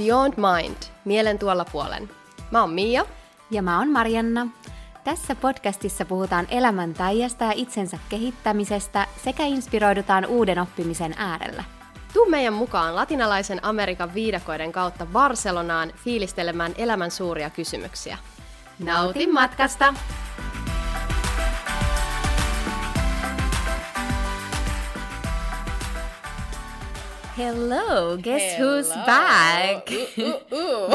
Beyond Mind, mielen tuolla puolen. Mä oon Mia. Ja mä oon Marianna. Tässä podcastissa puhutaan elämäntaijasta ja itsensä kehittämisestä sekä inspiroidutaan uuden oppimisen äärellä. Tuu meidän mukaan latinalaisen Amerikan viidakoiden kautta Barcelonaan fiilistelemään elämän suuria kysymyksiä. Nauti matkasta! Hello, guess hello. Who's back?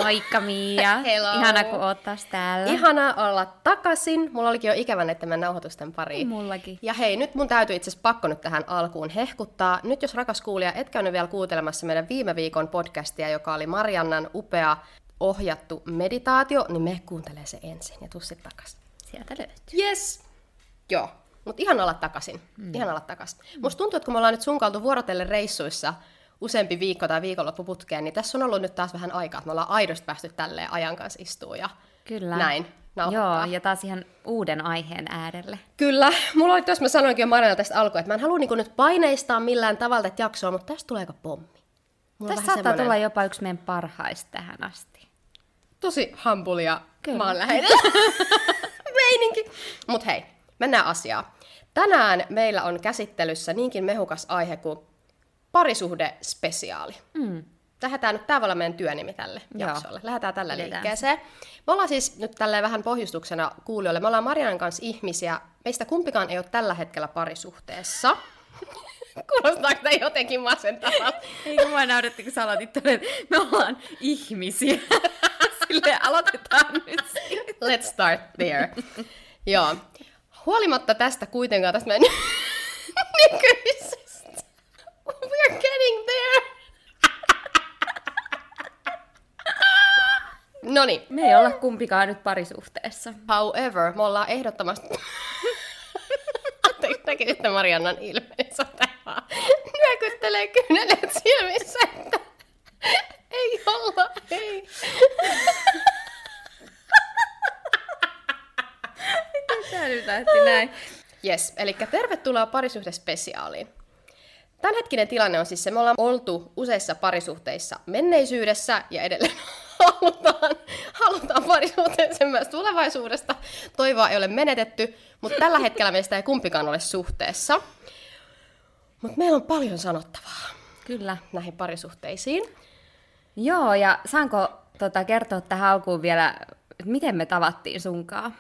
Moikka Mia, ihana kun oot taas täällä. Ihanaa olla takaisin. Mulla olikin jo ikävän, että mä nauhoitusten pariin. Mullakin. Ja hei, nyt mun täytyy itse asiassa pakko nyt tähän alkuun hehkuttaa. Nyt jos rakas kuulija, et käynyt vielä kuuntelemassa meidän viime viikon podcastia, joka oli Mariannan upea ohjattu meditaatio, niin me kuuntelee se ensin ja tuu sit takaisin. Sieltä löytyy. Yes. Joo, mut ihan olla takaisin. Ihan olla takaisin. Musta tuntuu, että kun me ollaan nyt sunkaltu vuorotellen reissuissa useampi viikko tai viikonloppu putkeen, niin tässä on ollut nyt taas vähän aikaa, että me ollaan aidosti päästy tälleen ajan kanssa istuun ja kyllä. Näin nauhoittaa. Joo, ja taas ihan uuden aiheen äärelle. Kyllä, mulla oli tuossa, mä sanoinkin jo Marianna tästä alkuun, että mä en halua niin nyt paineistaa millään tavalla tätä jaksoa, mutta tästä tulee aika pommi. Tässä saattaa tulla jopa yksi meidän parhaista tähän asti. Tosi hampulia, mä oon lähinnä. Meininki. Mut hei, mennään asiaan. Tänään meillä on käsittelyssä niinkin mehukas aihe kuin parisuhdespesiaali. Lähdetään nyt, tämä voi olla meidän työnimi tälle jaksolle. Lähdetään tällä liikkeeseen. Me ollaan siis nyt tälleen vähän pohjustuksena kuulijoille. Me ollaan Marianan kanssa ihmisiä. Meistä kumpikaan ei ole tällä hetkellä parisuhteessa. Kuulostaako tämä jotenkin masentavaa? Ei, kun mä naurettiin, kun sä aloitit tälleen. Me ollaan ihmisiä. Silleen aloitetaan nyt. Let's start there. Joo. Huolimatta tästä kuitenkaan, tästä meidän nykyisestä. We're getting there! Noniin. Me ei olla kumpikaan nyt parisuhteessa. However, me ollaan ehdottomasti... Näkin yhtä Mariannan ilmeensä tähän. Nyökyttelee kynelet silmissä, että... Ei olla, ei. Miten tää nyt lähti näin? Jes, eli tervetuloa parisuhdespesiaaliin. Tämänhetkinen tilanne on siis se, me ollaan oltu useissa parisuhteissa menneisyydessä ja edelleen halutaan parisuhteeseen myös tulevaisuudesta. Toivoa ei ole menetetty, mutta tällä hetkellä meistä ei kumpikaan ole suhteessa. Mutta meillä on paljon sanottavaa. Kyllä. Näihin parisuhteisiin. Joo, ja saanko kertoa tähän alkuun vielä, että miten me tavattiin sunkaan?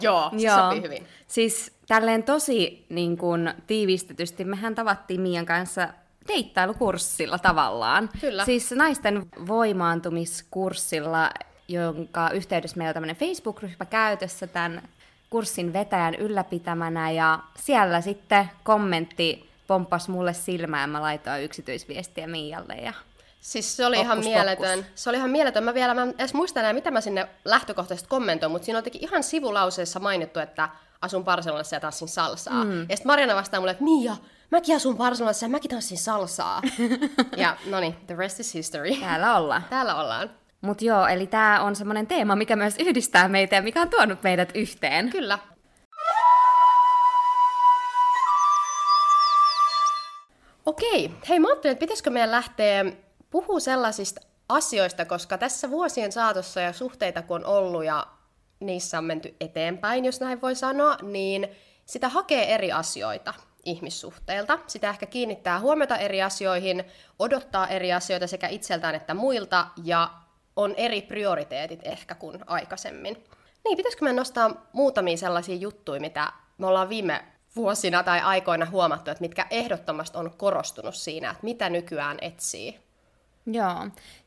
Joo, se sopii hyvin. Siis tälleen tosi niin kun, tiivistetysti mehän tavattiin Mian kanssa deittailukurssilla tavallaan. Kyllä. Siis naisten voimaantumiskurssilla, jonka yhteydessä meillä on tämmöinen Facebook-ryhmä käytössä tämän kurssin vetäjän ylläpitämänä. Ja siellä sitten kommentti pomppasi mulle silmään, mä laitoin yksityisviestiä Mialle ja... Siis se oli ihan mieletön. Se oli ihan mieletön. Mä en edes muista enää, mitä mä sinne lähtökohtaisesti kommentoin, mutta siinä on jotenkin ihan sivulauseessa mainittu, että asun Barcelonassa ja tanssin salsaa. Ja sitten Marianna vastaa mulle, että Mia, mäkin asun Barcelonassa ja mäkin tanssin salsaa. Ja noniin, the rest is history. Täällä ollaan. Täällä ollaan. Mut joo, eli tää on semmonen teema, mikä myös yhdistää meitä ja mikä on tuonut meidät yhteen. Kyllä. Okei, hei mä ajattelin, että pitäisikö meidän lähteä puhuu sellaisista asioista, koska tässä vuosien saatossa ja suhteita kun on ollut ja niissä on menty eteenpäin, jos näin voi sanoa, niin sitä hakee eri asioita ihmissuhteilta. Sitä ehkä kiinnittää huomiota eri asioihin, odottaa eri asioita sekä itseltään että muilta ja on eri prioriteetit ehkä kuin aikaisemmin. Niin, pitäisikö me nostaa muutamia sellaisia juttuja, mitä me ollaan viime vuosina tai aikoina huomattu, että mitkä ehdottomasti on korostunut siinä, että mitä nykyään etsii. Joo,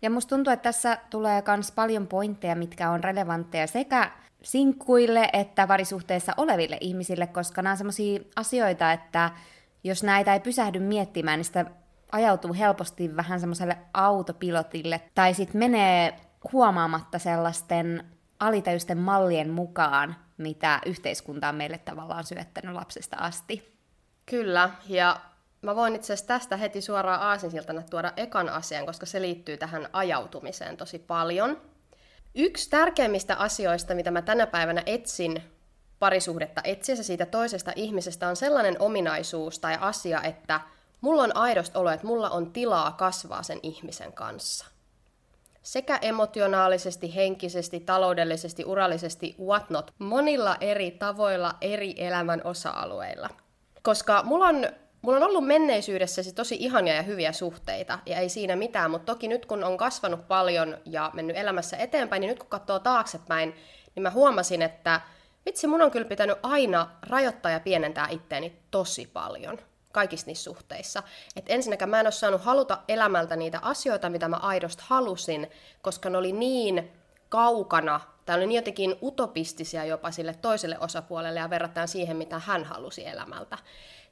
ja musta tuntuu, että tässä tulee myös paljon pointteja, mitkä on relevantteja sekä sinkkuille että parisuhteessa oleville ihmisille, koska nämä on sellaisia asioita, että jos näitä ei pysähdy miettimään, niin sitä ajautuu helposti vähän semmoiselle autopilotille, tai sitten menee huomaamatta sellaisten alitajuisten mallien mukaan, mitä yhteiskunta on meille tavallaan syöttänyt lapsesta asti. Kyllä, ja... Mä voin itse asiassa tästä heti suoraan aasinsiltana tuoda ekan asian, koska se liittyy tähän ajautumiseen tosi paljon. Yksi tärkeimmistä asioista, mitä mä tänä päivänä etsin parisuhdetta etsiessä siitä toisesta ihmisestä, on sellainen ominaisuus tai asia, että mulla on aidosti olo, että mulla on tilaa kasvaa sen ihmisen kanssa. sekä emotionaalisesti, henkisesti, taloudellisesti, urallisesti, whatnot, monilla eri tavoilla, eri elämän osa-alueilla. Koska mulla on ollut menneisyydessä tosi ihania ja hyviä suhteita, ja ei siinä mitään, mutta toki nyt kun on kasvanut paljon ja mennyt elämässä eteenpäin, niin nyt kun katsoo taaksepäin, niin mä huomasin, että vitsi, mun on kyllä pitänyt aina rajoittaa ja pienentää itteeni tosi paljon kaikissa niissä suhteissa. Että ensinnäkään mä en ole saanut haluta elämältä niitä asioita, mitä mä aidosti halusin, koska ne oli niin kaukana, tai oli niin jotenkin utopistisia jopa sille toiselle osapuolelle ja verrattuna siihen, mitä hän halusi elämältä.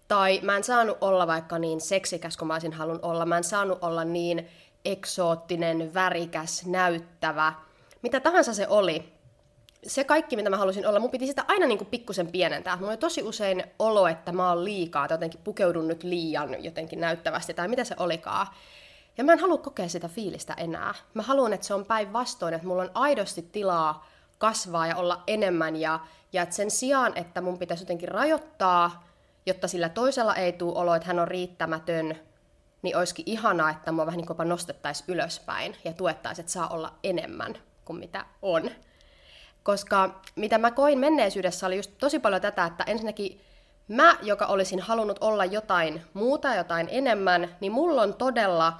Tai mä en saanut olla vaikka niin seksikäs, kun mä olisin halunnut olla. Mä en saanut olla niin eksoottinen, värikäs, näyttävä. Mitä tahansa se oli. Se kaikki, mitä mä halusin olla, mun piti sitä aina niin kuin pikkusen pienentää. Mulla oli tosi usein olo, että mä oon liikaa, tai jotenkin pukeudun nyt liian jotenkin näyttävästi, tai mitä se olikaan. Ja mä en halua kokea sitä fiilistä enää. Mä haluan, että se on päinvastoin, että mulla on aidosti tilaa kasvaa ja olla enemmän, ja että sen sijaan, että mun pitäisi jotenkin rajoittaa, jotta sillä toisella ei tule olo, että hän on riittämätön, niin olisikin ihanaa, että mua vähän niin kuin nostettaisiin ylöspäin ja tuettaisiin, että saa olla enemmän kuin mitä on. Koska mitä mä koin menneisyydessä oli just tosi paljon tätä, että ensinnäkin mä, joka olisin halunnut olla jotain muuta, jotain enemmän, niin mulla on todella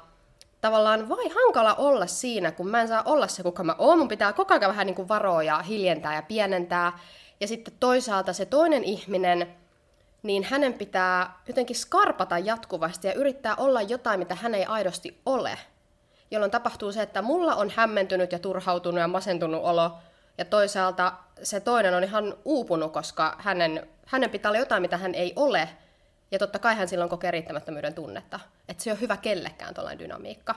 tavallaan hankala olla siinä, kun mä en saa olla se, kuka mä oon. Mun pitää koko ajan vähän niin kuin varoa ja hiljentää ja pienentää. Ja sitten toisaalta se toinen ihminen, niin hänen pitää jotenkin skarpata jatkuvasti ja yrittää olla jotain, mitä hän ei aidosti ole. Jolloin tapahtuu se, että mulla on hämmentynyt ja turhautunut ja masentunut olo, ja toisaalta se toinen on ihan uupunut, koska hänen pitää olla jotain, mitä hän ei ole, ja totta kai hän silloin kokee riittämättömyyden tunnetta. Että se ei ole hyvä kellekään tuollainen dynamiikka.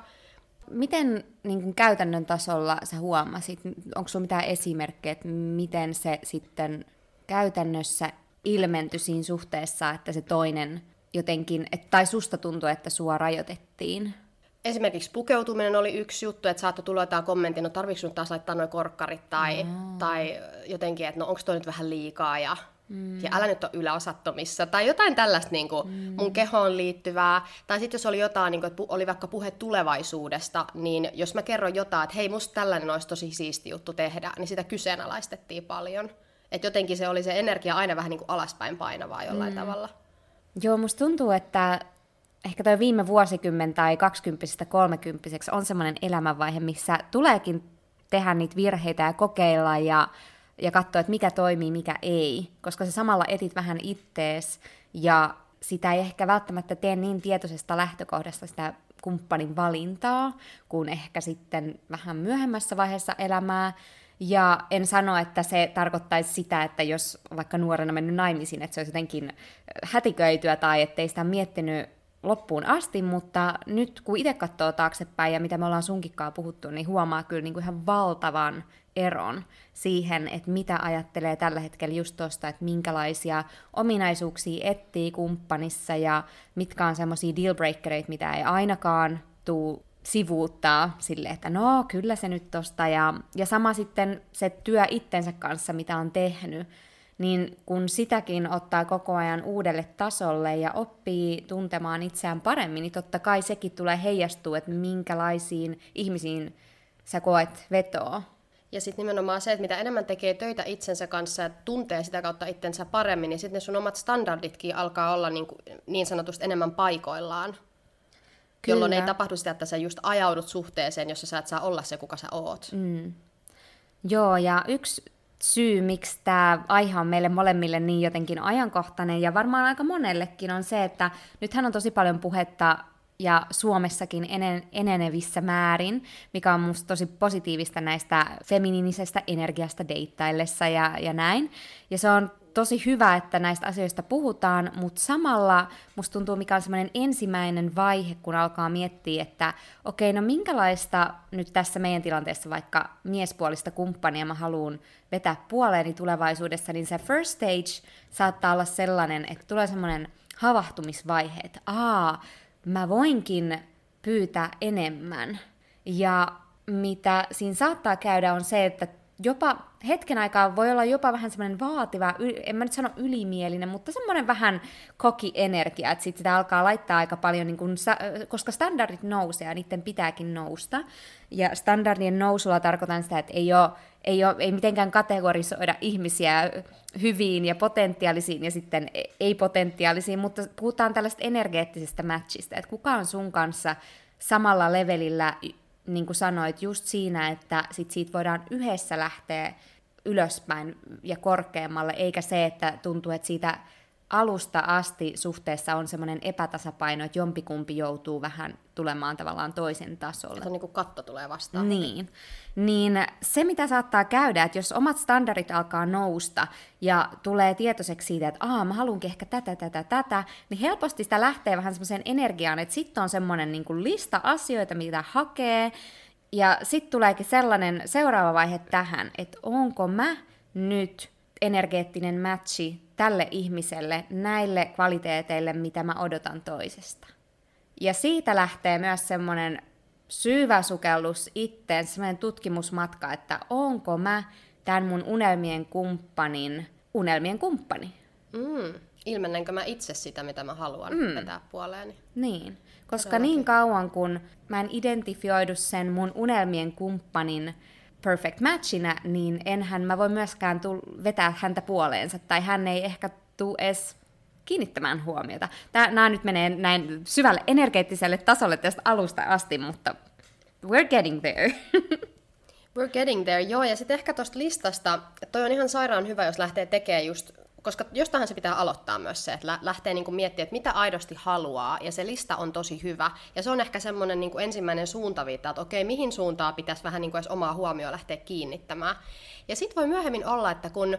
Miten niin käytännön tasolla sä huomasit, onko sulla mitään esimerkkejä, että miten se sitten käytännössä ilmentyi siinä suhteessa, että se toinen jotenkin, tai susta tuntui, että sua rajoitettiin? Esimerkiksi pukeutuminen oli yksi juttu, että saattoi tulla jotain kommenttia, no tarvitsetko sinun taas laittaa noi korkkarit, tai jotenkin, että no onko toi nyt vähän liikaa, ja älä nyt ole yläosattomissa, tai jotain tällaista niin kuin, mun kehoon liittyvää, tai sitten jos oli jotain, niin kuin, että oli vaikka puhe tulevaisuudesta, niin jos mä kerron jotain, että hei, musta tällainen olisi tosi siisti juttu tehdä, niin sitä kyseenalaistettiin paljon. Että jotenkin se oli se energia aina vähän niin kuin alaspäin painavaa jollain tavalla. Joo, musta tuntuu, että ehkä toi viime vuosikymmen tai 20-30 on semmoinen elämänvaihe, missä tuleekin tehdä niitä virheitä ja kokeilla ja katsoa, että mikä toimii, mikä ei. Koska se samalla etit vähän ittees ja sitä ei ehkä välttämättä tee niin tietoisesta lähtökohdasta sitä kumppanin valintaa, kuin ehkä sitten vähän myöhemmässä vaiheessa elämää. Ja en sano, että se tarkoittaisi sitä, että jos vaikka nuorena mennyt naimisiin, että se olisi jotenkin hätiköityä tai ettei sitä miettinyt loppuun asti, mutta nyt kun itse katsoo taaksepäin ja mitä me ollaan sunkinkaan puhuttu, niin huomaa kyllä niin kuin ihan valtavan eron siihen, että mitä ajattelee tällä hetkellä just tuosta, että minkälaisia ominaisuuksia etsii kumppanissa ja mitkä on semmoisia dealbreakereita, mitä ei ainakaan tule sivuuttaa sille, että no kyllä se nyt tosta, ja sama sitten se työ itsensä kanssa, mitä on tehnyt, niin kun sitäkin ottaa koko ajan uudelle tasolle ja oppii tuntemaan itseään paremmin, niin totta kai sekin tulee heijastua, että minkälaisiin ihmisiin sä koet vetoa. Ja sitten nimenomaan se, että mitä enemmän tekee töitä itsensä kanssa ja tuntee sitä kautta itsensä paremmin, niin sitten ne sun omat standarditkin alkaa olla niin sanotusti enemmän paikoillaan. Kyllä. Jolloin ei tapahdu sitä, että sä just ajaudut suhteeseen, jossa sä et saa olla se, kuka sä oot. Joo, ja yksi syy, miksi tämä aihe on meille molemmille niin jotenkin ajankohtainen, ja varmaan aika monellekin, on se, että nythän on tosi paljon puhetta, ja Suomessakin enenevissä määrin, mikä on musta tosi positiivista näistä feminiinisestä energiasta deittaillessa ja näin. Ja se on tosi hyvä, että näistä asioista puhutaan, mutta samalla musta tuntuu, mikä on semmoinen ensimmäinen vaihe, kun alkaa miettiä, että okei, no minkälaista nyt tässä meidän tilanteessa vaikka miespuolista kumppania mä haluan vetää puoleeni tulevaisuudessa, niin se first stage saattaa olla sellainen, että tulee semmoinen havahtumisvaihe, että mä voinkin pyytää enemmän. Ja mitä siinä saattaa käydä on se, että jopa hetken aikaa voi olla jopa vähän semmoinen vaativa, en mä nyt sano ylimielinen, mutta semmoinen vähän koki-energia, että sit sitä alkaa laittaa aika paljon, niin kun, koska standardit nousee ja niiden pitääkin nousta. Ja standardien nousulla tarkoitan sitä, että ei mitenkään kategorisoida ihmisiä hyviin ja potentiaalisiin ja sitten ei-potentiaalisiin, mutta puhutaan tällaista energeettisestä matchista, että kuka on sun kanssa samalla levelillä, niin kuin sanoit, just siinä, että sit siitä voidaan yhdessä lähteä ylöspäin ja korkeammalle, eikä se, että tuntuu, että siitä alusta asti suhteessa on semmoinen epätasapaino, että jompikumpi joutuu vähän tulemaan tavallaan toisen tasolle. Se on niin kuin katto tulee vastaan. Niin se, mitä saattaa käydä, että jos omat standardit alkaa nousta ja tulee tietoiseksi siitä, että mä haluankin ehkä tätä, niin helposti sitä lähtee vähän semmoiseen energiaan, että sitten on semmoinen niin kuin lista asioita, mitä hakee, ja sitten tuleekin sellainen seuraava vaihe tähän, että onko mä nyt energeettinen matchi tälle ihmiselle, näille kvaliteeteille, mitä mä odotan toisesta. Ja siitä lähtee myös semmoinen syvä sukellus itteen, semmoinen tutkimusmatka, että onko mä tämän mun unelmien kumppani. Ilmennenkö mä itse sitä, mitä mä haluan vetää puoleeni? Niin, koska niin kauan kun mä en identifioidu sen mun unelmien kumppanin perfect matchina, niin enhän mä voi myöskään vetää häntä puoleensa, tai hän ei ehkä tule edes kiinnittämään huomiota. Nämä nyt menee näin syvälle energeettiselle tasolle tästä alusta asti, mutta we're getting there. We're getting there, joo, ja sitten ehkä tuosta listasta, toi on ihan sairaan hyvä, jos lähtee tekemään just, koska jostainhan se pitää aloittaa myös se, että lähtee niinku miettimään, että mitä aidosti haluaa, ja se lista on tosi hyvä, ja se on ehkä semmoinen niinku ensimmäinen suuntaviitta, että okei, mihin suuntaan pitäisi vähän niinku edes omaa huomioon lähteä kiinnittämään. Ja sitten voi myöhemmin olla, että kun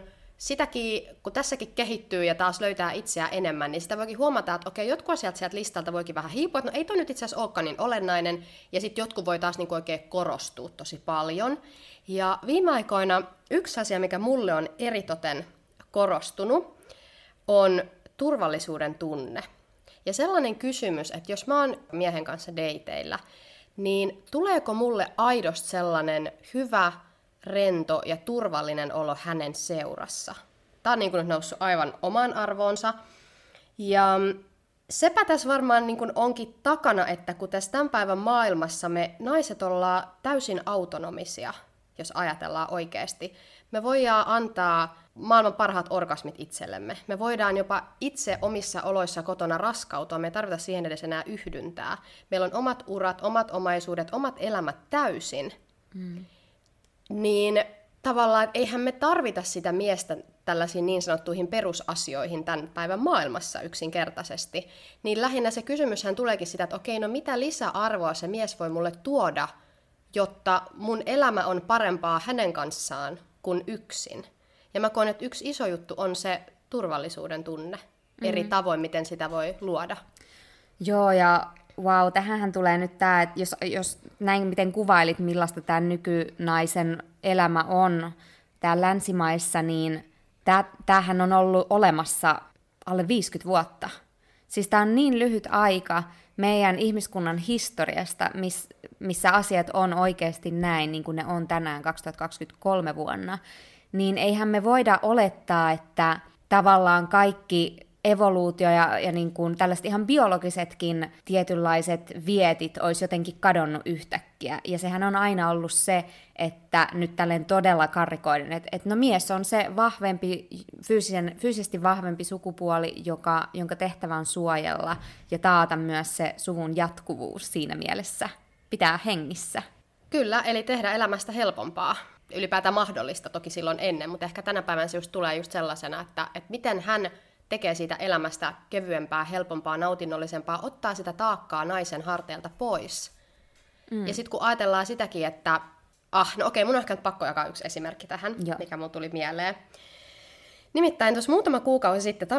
tässäkin kehittyy ja taas löytää itseään enemmän, niin sitä voikin huomata, että okei, jotkut asiat sieltä listalta voikin vähän hiipua, että no ei toi nyt itse asiassa olekaan niin olennainen, ja sitten jotkut voi taas niinku oikein korostua tosi paljon. Ja viime aikoina yksi asia, mikä mulle on eritoten korostunut, on turvallisuuden tunne. Ja sellainen kysymys, että jos mä oon miehen kanssa dateilla, niin tuleeko mulle aidosti sellainen hyvä, rento ja turvallinen olo hänen seurassa? Tää on niin kuin nyt noussut aivan omaan arvoonsa. Ja sepä tässä varmaan niin kuin onkin takana, että kun tässä tämän päivän maailmassa me naiset ollaan täysin autonomisia, jos ajatellaan oikeasti. Me voidaan antaa maailman parhaat orgasmit itsellemme. Me voidaan jopa itse omissa oloissa kotona raskautua. Me ei tarvita siihen edes enää yhdyntää. Meillä on omat urat, omat omaisuudet, omat elämät täysin. Niin tavallaan eihän me tarvita sitä miestä tällaisiin niin sanottuihin perusasioihin tämän päivän maailmassa yksinkertaisesti. Niin lähinnä se kysymyshän tuleekin sitä, että okei, no mitä lisäarvoa se mies voi mulle tuoda, jotta mun elämä on parempaa hänen kanssaan kuin yksin. Ja mä koen, että yksi iso juttu on se turvallisuuden tunne eri tavoin, miten sitä voi luoda. Joo, ja wow, tähänhän tulee nyt tämä, että jos näin miten kuvailit, millaista tämän nykynaisen elämä on täällä länsimaissa, niin tämähän on ollut olemassa alle 50 vuotta. Siis tämä on niin lyhyt aika meidän ihmiskunnan historiasta, missä asiat on oikeasti näin, niin kuin ne on tänään 2023 vuonna, niin eihän me voida olettaa, että tavallaan kaikki evoluutio ja niin kuin tällaiset ihan biologisetkin tietynlaiset vietit olisi jotenkin kadonnut yhtäkkiä. Ja sehän on aina ollut se, että nyt tälleen todella karrikoiden, että no mies on se vahvempi, fyysisesti vahvempi sukupuoli, jonka tehtävä on suojella ja taata myös se suvun jatkuvuus siinä mielessä, pitää hengissä. Kyllä, eli tehdä elämästä helpompaa. Ylipäätään mahdollista toki silloin ennen, mutta ehkä tänä päivänä se just tulee just sellaisena, että miten hän tekee siitä elämästä kevyempää, helpompaa, nautinnollisempaa, ottaa sitä taakkaa naisen harteilta pois. Ja sitten kun ajatellaan sitäkin, että mun on ehkä pakko jakaa yksi esimerkki tähän, mikä mun tuli mieleen. Nimittäin tuossa muutama kuukausi sitten, tämä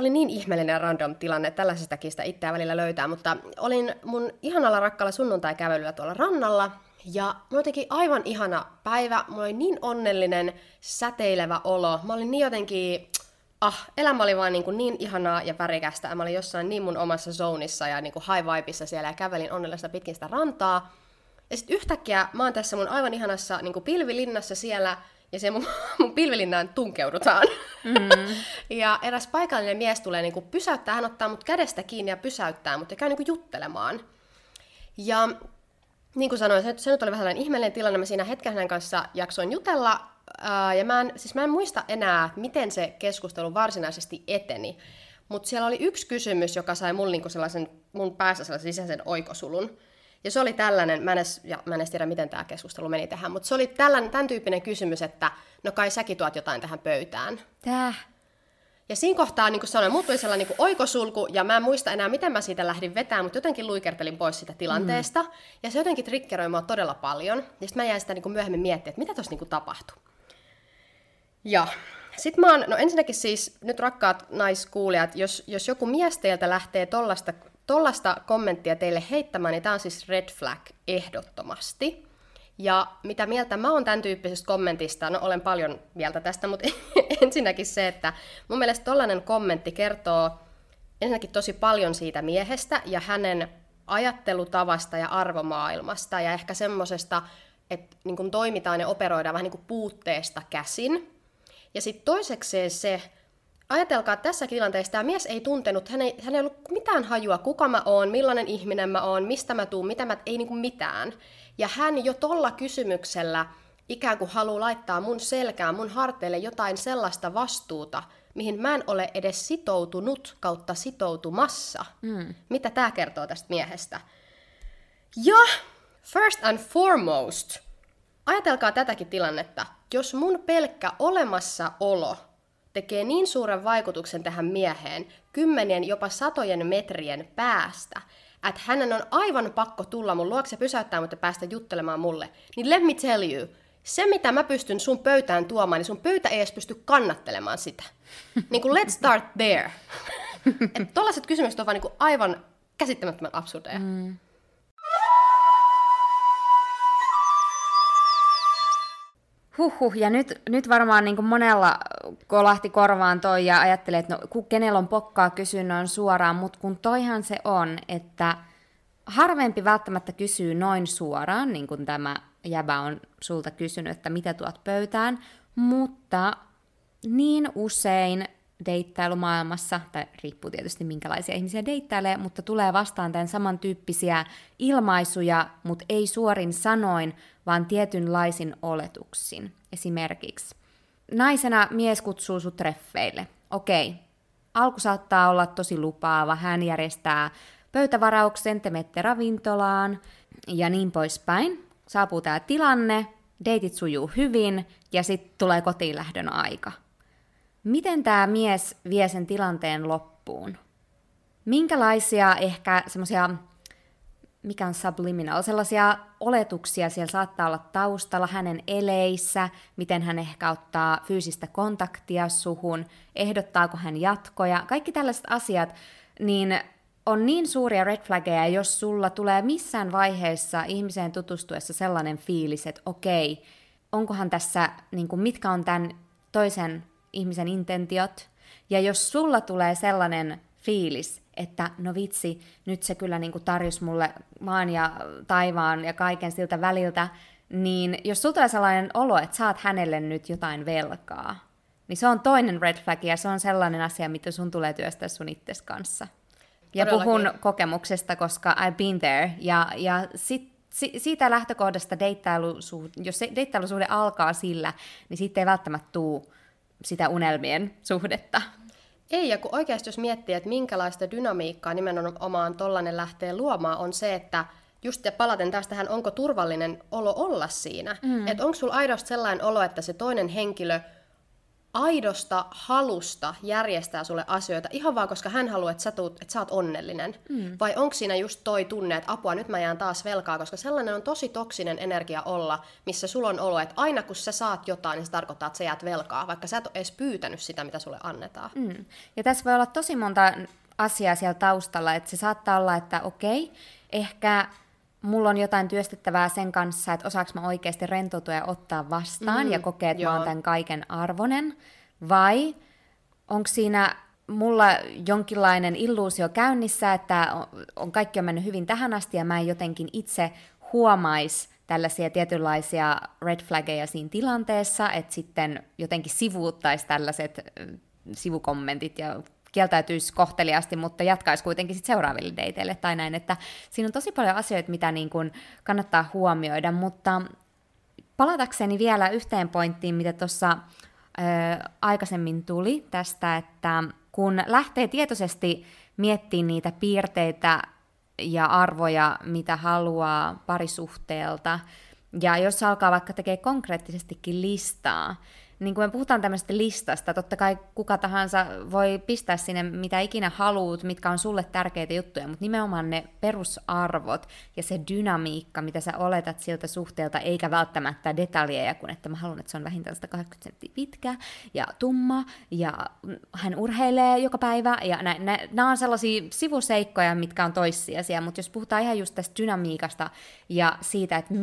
oli niin ihmeellinen random tilanne, että tällaisestakin sitä itseä välillä löytää, mutta olin mun ihanalla rakkaalla sunnuntaikävelyllä tuolla rannalla, ja mulla jotenkin aivan ihana päivä, mulla oli niin onnellinen, säteilevä olo, mä olin niin jotenkin, elämä oli vaan niin ihanaa ja värikästä, ja mä olin jossain niin mun omassa zoneissa ja niin kuin high vibeissa siellä, ja kävelin onnellista pitkin sitä rantaa, ja Ja sitten yhtäkkiä mä oon tässä mun aivan ihanassa niin kuin pilvilinnassa siellä, ja se mun pilvilinnaan tunkeudutaan. Mm-hmm. Ja eräs paikallinen mies tulee niin kuin pysäyttää, hän ottaa mut kädestä kiinni ja pysäyttää mut ja käy niin kuin juttelemaan. Ja niin kuin sanoin, se nyt oli vähän tällainen ihmeellinen tilanne, mä siinä hetken hänen kanssa jaksoin jutella, ja mä en muista enää, miten se keskustelu varsinaisesti eteni. Mutta siellä oli yksi kysymys, joka sai mulle niinku sellaisen, mun päässä sellaisen sisäisen oikosulun. Ja se oli tällainen, mä en edes tiedä, miten tämä keskustelu meni tähän, mutta se oli tämän tyyppinen kysymys, että no kai säkin tuot jotain tähän pöytään. Ja siinä kohtaa, niin kuin sanoin, mulla tuli sellainen niin kuin oikosulku, ja mä en muista enää, miten mä siitä lähdin vetämään, mutta jotenkin luikertelin pois sitä tilanteesta. Mm. Ja se jotenkin triggeroi mua todella paljon. Ja sitten mä jäin sitä niin kuin myöhemmin miettimään, että mitä tuossa niin kuin tapahtui. Ja sitten mä oon, no ensinnäkin siis, nyt rakkaat naiskuulijat, jos joku mies teiltä lähtee tollasta kommenttia teille heittämään, niin tää on siis red flag ehdottomasti. Ja mitä mieltä mä oon tämän tyyppisestä kommentista, no olen paljon mieltä tästä, mutta ensinnäkin se, että mun mielestä tollainen kommentti kertoo ensinnäkin tosi paljon siitä miehestä ja hänen ajattelutavasta ja arvomaailmasta ja ehkä semmosesta, että niin kun toimitaan ja operoidaan vähän niin kuin puutteesta käsin. Ja sitten toisekseen se, ajatelkaa tässä tilanteessa, tämä mies ei tuntenut, hän ei ollut mitään hajua, kuka mä oon, millainen ihminen mä oon, mistä mä tuun, mitä mä, ei niinku mitään. Ja hän jo tolla kysymyksellä ikään kuin haluaa laittaa mun selkään, mun harteille jotain sellaista vastuuta, mihin mä en ole edes sitoutunut kautta sitoutumassa. Mm. Mitä tää kertoo tästä miehestä? Ja first and foremost, ajatelkaa tätäkin tilannetta. Jos mun pelkkä olemassaolo tekee niin suuren vaikutuksen tähän mieheen, 10 jopa 100 metrien päästä, että hänen on aivan pakko tulla mun luokse, pysäyttää mut ja päästä juttelemaan mulle, niin let me tell you, se mitä mä pystyn sun pöytään tuomaan, niin sun pöytä ei edes pysty kannattelemaan sitä. Niin kuin let's start there. Että tollaiset kysymykset on vaan niin kuin aivan käsittämättömän absurdeja. Mm. Huhhuh, ja nyt varmaan niin kuin monella kolahti korvaan toi ja ajattelee, että no, kenellä on pokkaa kysyä noin suoraan, mutta kun toihan se on, että harvempi välttämättä kysyy noin suoraan, niin kuin tämä jäbä on sulta kysynyt, että mitä tuot pöytään, mutta niin usein deittailumaailmassa, tai riippuu tietysti minkälaisia ihmisiä deittailee, mutta tulee vastaan tämän samantyyppisiä ilmaisuja, mutta ei suorin sanoin, vaan tietynlaisin oletuksin. Esimerkiksi naisena mies kutsuu sut treffeille. Okei, alku saattaa olla tosi lupaava, hän järjestää pöytävarauksen, te menette ravintolaan ja niin poispäin. Saapuu tää tilanne, deitit sujuu hyvin ja sitten tulee kotiin lähdön aika. Miten tämä mies vie sen tilanteen loppuun? Minkälaisia ehkä semmoisia, mikä on subliminal, sellaisia oletuksia siellä saattaa olla taustalla hänen eleissä, miten hän ehkä ottaa fyysistä kontaktia suhun, ehdottaako hän jatkoja, kaikki tällaiset asiat, niin on niin suuria red flaggeja, jos sulla tulee missään vaiheessa ihmiseen tutustuessa sellainen fiilis, että okei, onkohan tässä, niin kuin, mitkä on tämän toisen ihmisen intentiot, ja jos sulla tulee sellainen fiilis, että no vitsi, nyt se kyllä niinku tarjosi mulle maan ja taivaan ja kaiken siltä väliltä, niin jos sulla tulee sellainen olo, että saat hänelle nyt jotain velkaa, niin se on toinen red flag, ja se on sellainen asia, mitä sun tulee työstää sun itses kanssa. Ja todellakin. Puhun kokemuksesta, koska I've been there, ja sit siitä lähtökohdasta jos deittailusuhde alkaa sillä, niin siitä ei välttämättä tule sitä unelmien suhdetta. Ei, ja kun oikeasti jos miettii, että minkälaista dynamiikkaa nimenomaan tollainen lähtee luomaan, on se, että just palaten taas tähän, onko turvallinen olo olla siinä. Mm. Että onko sulla aidosti sellainen olo, että se toinen henkilö aidosta halusta järjestää sulle asioita, ihan vaan koska hän haluaa, että sä oot onnellinen. Mm. Vai onko siinä just toi tunne, että apua, nyt mä jään taas velkaa, koska sellainen on tosi toksinen energia olla, missä sulla on olo, että aina kun sä saat jotain, niin se tarkoittaa, että sä jäät velkaa, vaikka sä et ole edes pyytänyt sitä, mitä sulle annetaan. Mm. Ja tässä voi olla tosi monta asiaa siellä taustalla, että se saattaa olla, että okei, ehkä mulla on jotain työstettävää sen kanssa, että osaanko mä oikeasti rentoutua ja ottaa vastaan ja kokea, että mä oon tämän kaiken arvonen, vai onko siinä mulla jonkinlainen illuusio käynnissä, että kaikki on mennyt hyvin tähän asti ja mä en jotenkin itse huomaisi tällaisia tietynlaisia red flaggeja siinä tilanteessa, että sitten jotenkin sivuuttaisi tällaiset sivukommentit ja kieltäytyisi kohteliaasti, mutta jatkaisi kuitenkin sit seuraaville dateille tai näin. Että siinä on tosi paljon asioita, mitä niin kun kannattaa huomioida, mutta palatakseni vielä yhteen pointtiin, mitä tuossa aikaisemmin tuli tästä, että kun lähtee tietoisesti miettimään niitä piirteitä ja arvoja, mitä haluaa parisuhteelta, ja jos alkaa vaikka tekee konkreettisestikin listaa, niin kun me puhutaan tämmöisestä listasta, totta kai kuka tahansa voi pistää sinne mitä ikinä haluut, mitkä on sulle tärkeitä juttuja, mutta nimenomaan ne perusarvot ja se dynamiikka, mitä sä oletat siltä suhteelta, eikä välttämättä detaljeja, kun että mä haluan, että se on vähintään 180 senttiä pitkä ja tumma ja hän urheilee joka päivä. Ja nämä on sellaisia sivuseikkoja, mitkä on toissijaisia, mutta jos puhutaan ihan just tästä dynamiikasta ja siitä, että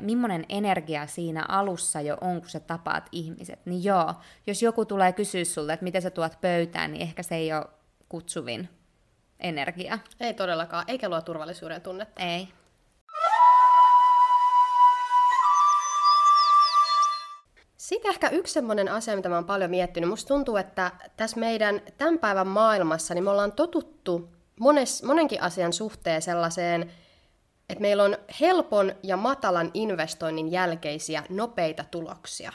millainen energia siinä alussa jo on, kun sä tapaat ihmiset, niin joo, jos joku tulee kysyä sulta, että miten sä tuot pöytään, niin ehkä se ei ole kutsuvin energia. Ei todellakaan, eikä luo turvallisuuden tunnetta. Ei. Sitten ehkä yksi semmoinen asia, mitä mä oon paljon miettinyt. Musta tuntuu, että tässä meidän tämän päivän maailmassa niin me ollaan totuttu monenkin asian suhteen sellaiseen, että meillä on helpon ja matalan investoinnin jälkeisiä nopeita tuloksia.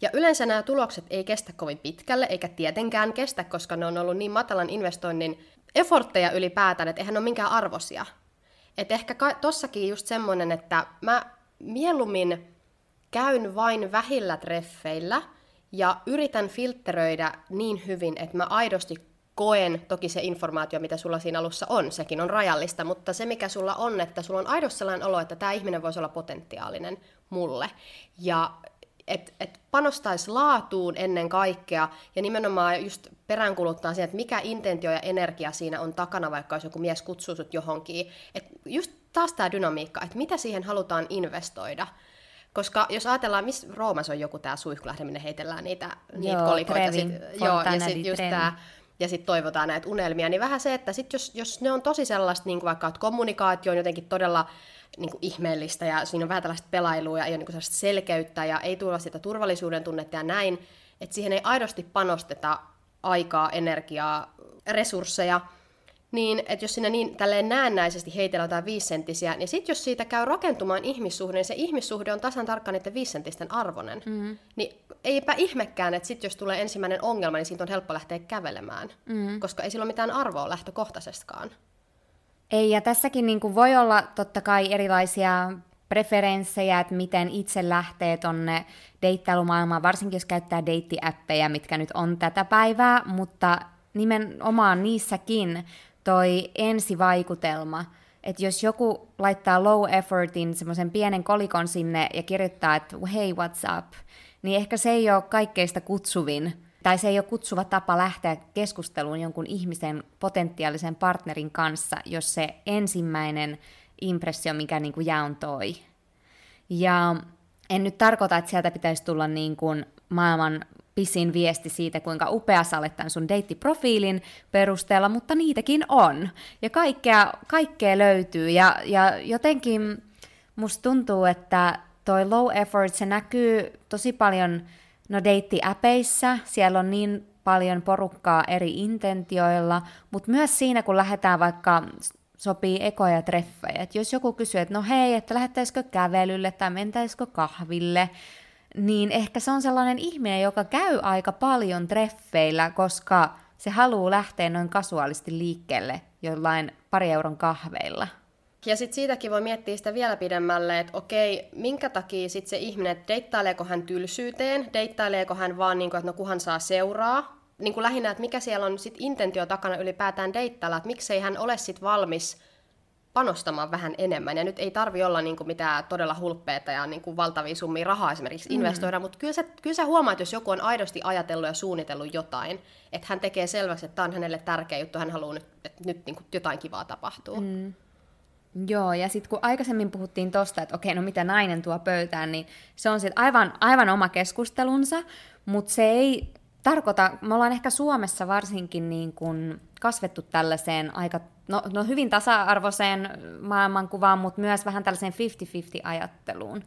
Ja yleensä nämä tulokset ei kestä kovin pitkälle, eikä tietenkään kestä, koska ne on ollut niin matalan investoinnin efortteja ylipäätään, että eihän ne ole minkään arvoisia. Että ehkä tossakin just semmoinen, että mä mieluummin käyn vain vähillä treffeillä ja yritän filtteröidä niin hyvin, että mä aidosti koen, toki se informaatio, mitä sulla siinä alussa on, sekin on rajallista, mutta se mikä sulla on, että sulla on aidosti sellainen olo, että tämä ihminen voisi olla potentiaalinen mulle. Ja että panostaisi laatuun ennen kaikkea, ja nimenomaan just peräänkuluttaa siihen, että mikä intentio ja energia siinä on takana, vaikka jos joku mies kutsuu sut johonkin. Että just taas tämä dynamiikka, että mitä siihen halutaan investoida. Koska jos ajatellaan, missä Roomassa on joku tämä suihkulähde, minne heitellään niitä kolikoita, ja sitten toivotaan näitä unelmia, niin vähän se, että sit jos ne on tosi sellaista, niin vaikka että kommunikaatio on jotenkin todella niin kuin ihmeellistä ja siinä on vähän tällaista pelailua ja ei ole niin sellaista selkeyttä ja ei tule sitä turvallisuuden tunnetta ja näin, että siihen ei aidosti panosteta aikaa, energiaa, resursseja, niin että jos siinä niin tälleen näennäisesti heitellä jotain 5-senttisiä, niin sitten jos siitä käy rakentumaan ihmissuhde, niin se ihmissuhde on tasan tarkkaan niiden 5-senttisten arvoinen. Mm-hmm. Niin eipä ihmekään, että sitten jos tulee ensimmäinen ongelma, niin siitä on helppo lähteä kävelemään, koska ei sillä ole mitään arvoa lähtökohtaisestikaan. Ei, ja tässäkin niin kuin voi olla totta kai erilaisia preferenssejä, että miten itse lähtee tonne deittailumaailmaan, varsinkin jos käyttää deittiäppejä, mitkä nyt on tätä päivää, mutta nimenomaan niissäkin toi ensivaikutelma, että jos joku laittaa low effortin semmoisen pienen kolikon sinne ja kirjoittaa, että hei, what's up, niin ehkä se ei ole kaikkeista kutsuvin, tai se ei ole kutsuva tapa lähteä keskusteluun jonkun ihmisen potentiaalisen partnerin kanssa, jos se ensimmäinen impressio, mikä niin kuin jaon toi. Ja en nyt tarkoita, että sieltä pitäisi tulla niin kuin maailman pisin viesti siitä, kuinka upea sä olet tämän sun deittiprofiilin perusteella, mutta niitäkin on. Ja kaikkea löytyy. Ja jotenkin musta tuntuu, että toi low effort, se näkyy tosi paljon deittiäpeissä, siellä on niin paljon porukkaa eri intentioilla, mutta myös siinä, kun lähdetään vaikka sopii ekoja treffejä, että jos joku kysyy, että no hei, että lähettäisikö kävelylle tai mentäisikö kahville, niin ehkä se on sellainen ihminen, joka käy aika paljon treffeillä, koska se haluaa lähteä noin kasuaalisti liikkeelle jollain €2 kahveilla. Ja sitten siitäkin voi miettiä sitä vielä pidemmälle, että okei, minkä takia sitten se ihminen, että deittaileeko hän tylsyyteen, deittaileeko hän vaan niin kuin, että no kuhan saa seuraa, niin kuin lähinnä, että mikä siellä on sitten intentio takana ylipäätään deittailla, että miksei hän ole sitten valmis panostamaan vähän enemmän. Ja nyt ei tarvitse olla niin kuin mitään todella hulppeita ja niin kuin valtavia summia rahaa esimerkiksi investoida, mutta kyllä sä huomaat, jos joku on aidosti ajatellut ja suunnitellut jotain, että hän tekee selväksi, että tämä on hänelle tärkeä juttu, hän haluaa, että nyt niin kuin jotain kivaa tapahtuu. Mm. Joo, ja sitten kun aikaisemmin puhuttiin tosta, että okei, no mitä nainen tuo pöytään, niin se on sitten aivan oma keskustelunsa, mutta se ei tarkoita, me ollaan ehkä Suomessa varsinkin niin kuin kasvettu tällaiseen aika, no hyvin tasa-arvoiseen maailmankuvaan, mutta myös vähän tällaiseen 50-50-ajatteluun.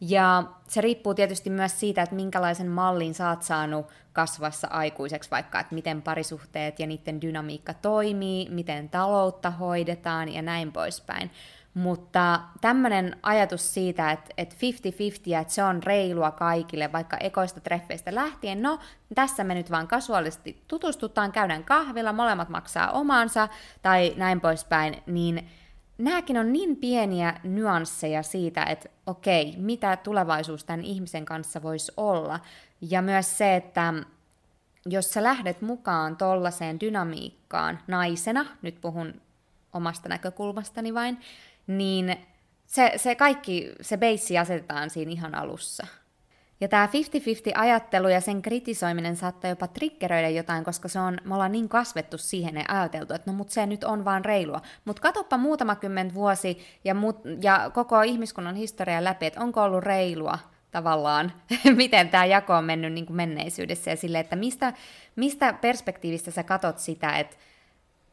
Ja se riippuu tietysti myös siitä, että minkälaisen mallin sä oot saanut kasvassa aikuiseksi, vaikka että miten parisuhteet ja niiden dynamiikka toimii, miten taloutta hoidetaan ja näin poispäin. Mutta tämmöinen ajatus siitä, että 50-50, että se on reilua kaikille, vaikka ekoista treffeistä lähtien, no tässä me nyt vaan kasuaalisesti tutustutaan, käydään kahvilla, molemmat maksaa omansa tai näin poispäin, niin nämäkin on niin pieniä nyansseja siitä, että okei, mitä tulevaisuus tämän ihmisen kanssa voisi olla. Ja myös se, että jos sä lähdet mukaan tollaiseen dynamiikkaan naisena, nyt puhun omasta näkökulmastani vain, niin se kaikki, se beissi asetetaan siinä ihan alussa. Ja tämä 50-50-ajattelu ja sen kritisoiminen saattaa jopa triggeröidä jotain, koska me ollaan niin kasvettu siihen ja ajateltu, että no mut se nyt on vaan reilua. Mutta katoppa muutama kymmentä vuosi ja koko ihmiskunnan historia läpi, että onko ollut reilua tavallaan, miten tämä jako on mennyt niin kuin menneisyydessä ja silleen, että mistä perspektiivistä sä katot sitä, että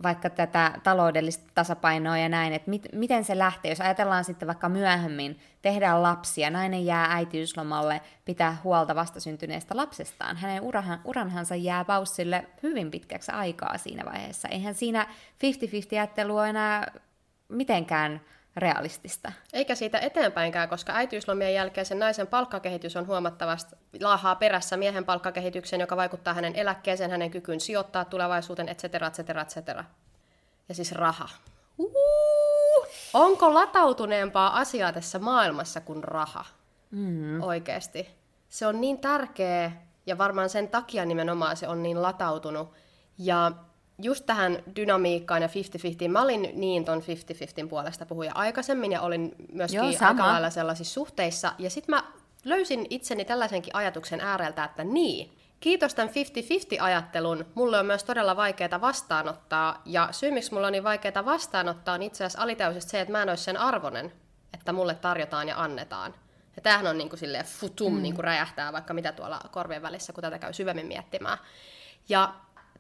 vaikka tätä taloudellista tasapainoa ja näin, että miten se lähtee, jos ajatellaan sitten vaikka myöhemmin, tehdään lapsia, nainen jää äitiyslomalle, pitää huolta vastasyntyneestä lapsestaan, hänen uranhansa jää paussille hyvin pitkäksi aikaa siinä vaiheessa. Eihän siinä 50-50-ajattelu ole enää mitenkään realistista. Eikä siitä eteenpäinkään, koska äitiyslomien jälkeen sen naisen palkkakehitys on huomattavasti laahaa perässä miehen palkkakehityksen, joka vaikuttaa hänen eläkkeeseen, hänen kykyyn sijoittaa tulevaisuuteen, et cetera, et cetera, et cetera. Ja siis raha. Onko latautuneempaa asiaa tässä maailmassa kuin raha? Mm. Oikeasti. Se on niin tärkeä ja varmaan sen takia nimenomaan se on niin latautunut. Ja just tähän dynamiikkaan ja 50-50, mä olin niin ton 50-50 puolesta puhuja aikaisemmin ja olin myöskin aika lailla sellaisissa suhteissa. Ja sit mä löysin itseni tällaisenkin ajatuksen ääreltä, että kiitos tämän 50-50-ajattelun, mulle on myös todella vaikeaa vastaanottaa. Ja syy, miksi mulla on niin vaikeaa vastaanottaa, on itse asiassa alitäysistä se, että mä en ole sen arvonen, että mulle tarjotaan ja annetaan. Ja tämähän on niin kuin silleen futum, niin kuin räjähtää vaikka mitä tuolla korvien välissä, kun tätä käy syvemmin miettimään. Ja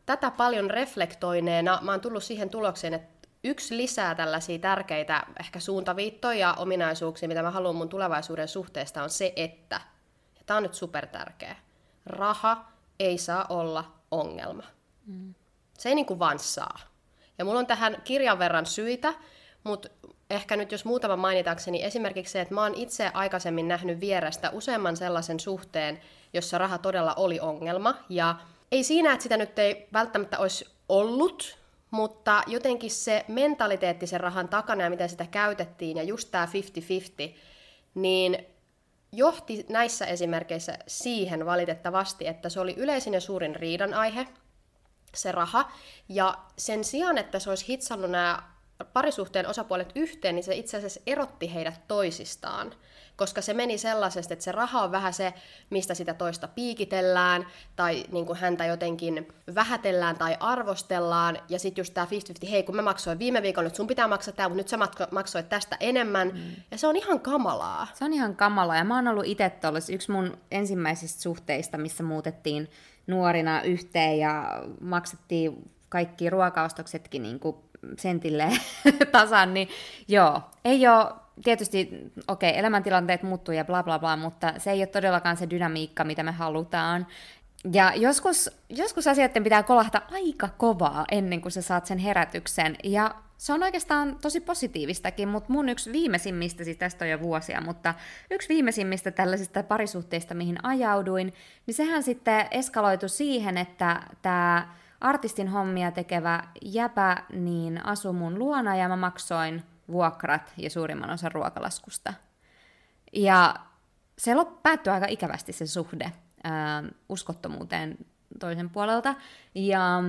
tätä paljon reflektoineena mä oon tullut siihen tulokseen, että yksi lisää tällaisia tärkeitä ehkä suuntaviittoja ja ominaisuuksia, mitä mä haluan mun tulevaisuuden suhteesta, on se, että, ja tää on nyt supertärkeä, raha ei saa olla ongelma. Mm. Se ei niinku vaan saa. Ja mulla on tähän kirjan verran syitä, mutta ehkä nyt jos muutama mainitakseni, esimerkiksi se, että mä oon itse aikaisemmin nähnyt vierestä useamman sellaisen suhteen, jossa raha todella oli ongelma, ja ei siinä, että sitä nyt ei välttämättä olisi ollut, mutta jotenkin se mentaliteetti sen rahan takana ja miten sitä käytettiin ja just tämä 50-50, niin johti näissä esimerkkeissä siihen valitettavasti, että se oli yleisin ja suurin riidan aihe, se raha, ja sen sijaan, että se olisi hitsannut nämä parisuhteen osapuolet yhteen, niin se itse asiassa erotti heidät toisistaan. Koska se meni sellaisesti, että se raha on vähän se, mistä sitä toista piikitellään, tai niin kuin häntä jotenkin vähätellään tai arvostellaan, ja sitten just tämä 50-50, hei kun mä maksoin viime viikolla, nyt sun pitää maksaa tämä, mutta nyt sä maksoit tästä enemmän, ja se on ihan kamalaa. Se on ihan kamalaa, ja mä oon ollut itse tuollais yksi mun ensimmäisistä suhteista, missä muutettiin nuorina yhteen, ja maksettiin kaikki ruokaostoksetkin niin kuin sentilleen tasan, niin joo, ei ole. Tietysti, okei, elämäntilanteet muuttuu ja bla bla bla, mutta se ei ole todellakaan se dynamiikka, mitä me halutaan. Ja joskus asioiden pitää kolahtaa aika kovaa ennen kuin sä saat sen herätyksen. Ja se on oikeastaan tosi positiivistakin, mutta mun yksi viimeisimmistä, siis tästä on jo vuosia, mutta yksi viimeisimmistä tällaisista parisuhteista, mihin ajauduin, niin sehän sitten eskaloitu siihen, että tämä artistin hommia tekevä jäpä niin asui mun luona ja mä maksoin vuokrat ja suurimman osan ruokalaskusta. Ja se päättyi aika ikävästi se suhde uskottomuuteen toisen puolelta. Ja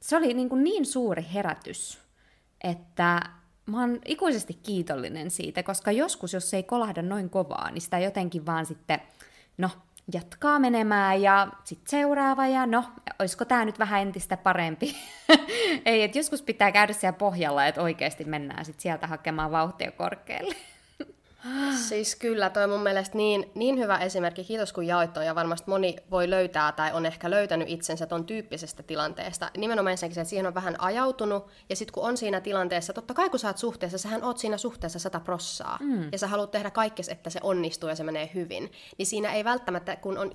se oli niin suuri herätys, että mä oon ikuisesti kiitollinen siitä, koska joskus, jos se ei kolahda noin kovaa, niin sitä jotenkin vaan sitten, jatkaa menemään ja sitten seuraava ja olisiko tämä nyt vähän entistä parempi. Ei, että joskus pitää käydä siellä pohjalla, että oikeasti mennään sitten sieltä hakemaan vauhtia korkealle. Siis kyllä, toi on mun mielestä niin hyvä esimerkki. Kiitos kun jaoit toi, ja varmasti moni voi löytää tai on ehkä löytänyt itsensä ton tyyppisestä tilanteesta. Nimenomaan ensinnäkin se, että siihen on vähän ajautunut, ja sit kun on siinä tilanteessa, totta kai kun sä oot suhteessa, sähän oot siinä suhteessa 100%, ja sä haluat tehdä kaikkes, että se onnistuu ja se menee hyvin. Niin siinä ei välttämättä, kun on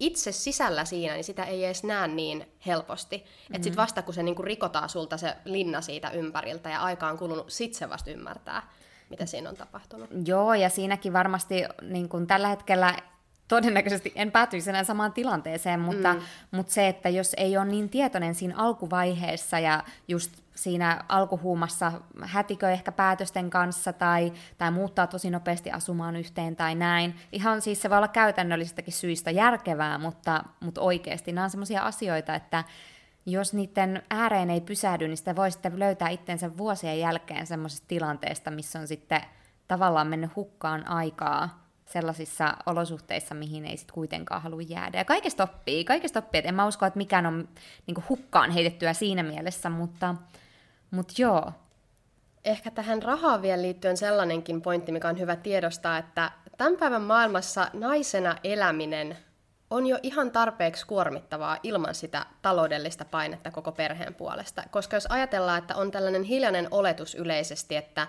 itse sisällä siinä, niin sitä ei edes näe niin helposti. Mm-hmm. Että sit vasta kun se niinku rikotaan sulta se linna siitä ympäriltä ja aika on kulunut, sit se vasta ymmärtää, mitä siinä on tapahtunut. Joo, ja siinäkin varmasti niin kun tällä hetkellä todennäköisesti en päätyisi enää samaan tilanteeseen, mutta se, että jos ei ole niin tietoinen siinä alkuvaiheessa ja just siinä alkuhuumassa hätikö ehkä päätösten kanssa tai muuttaa tosi nopeasti asumaan yhteen tai näin. Ihan siis se voi olla käytännöllisistäkin syistä järkevää, mutta oikeasti nämä on sellaisia asioita, että jos niiden ääreen ei pysähdy, niin sitä voi sitten löytää itsensä vuosien jälkeen semmoisesta tilanteesta, missä on sitten tavallaan mennyt hukkaan aikaa sellaisissa olosuhteissa, mihin ei sitten kuitenkaan halua jäädä. Ja kaikesta oppii. En mä usko, että mikään on niinku hukkaan heitettyä siinä mielessä, mutta joo. Ehkä tähän rahaan vielä liittyen sellainenkin pointti, mikä on hyvä tiedostaa, että tämän päivän maailmassa naisena eläminen on jo ihan tarpeeksi kuormittavaa ilman sitä taloudellista painetta koko perheen puolesta. Koska jos ajatellaan, että on tällainen hiljainen oletus yleisesti, että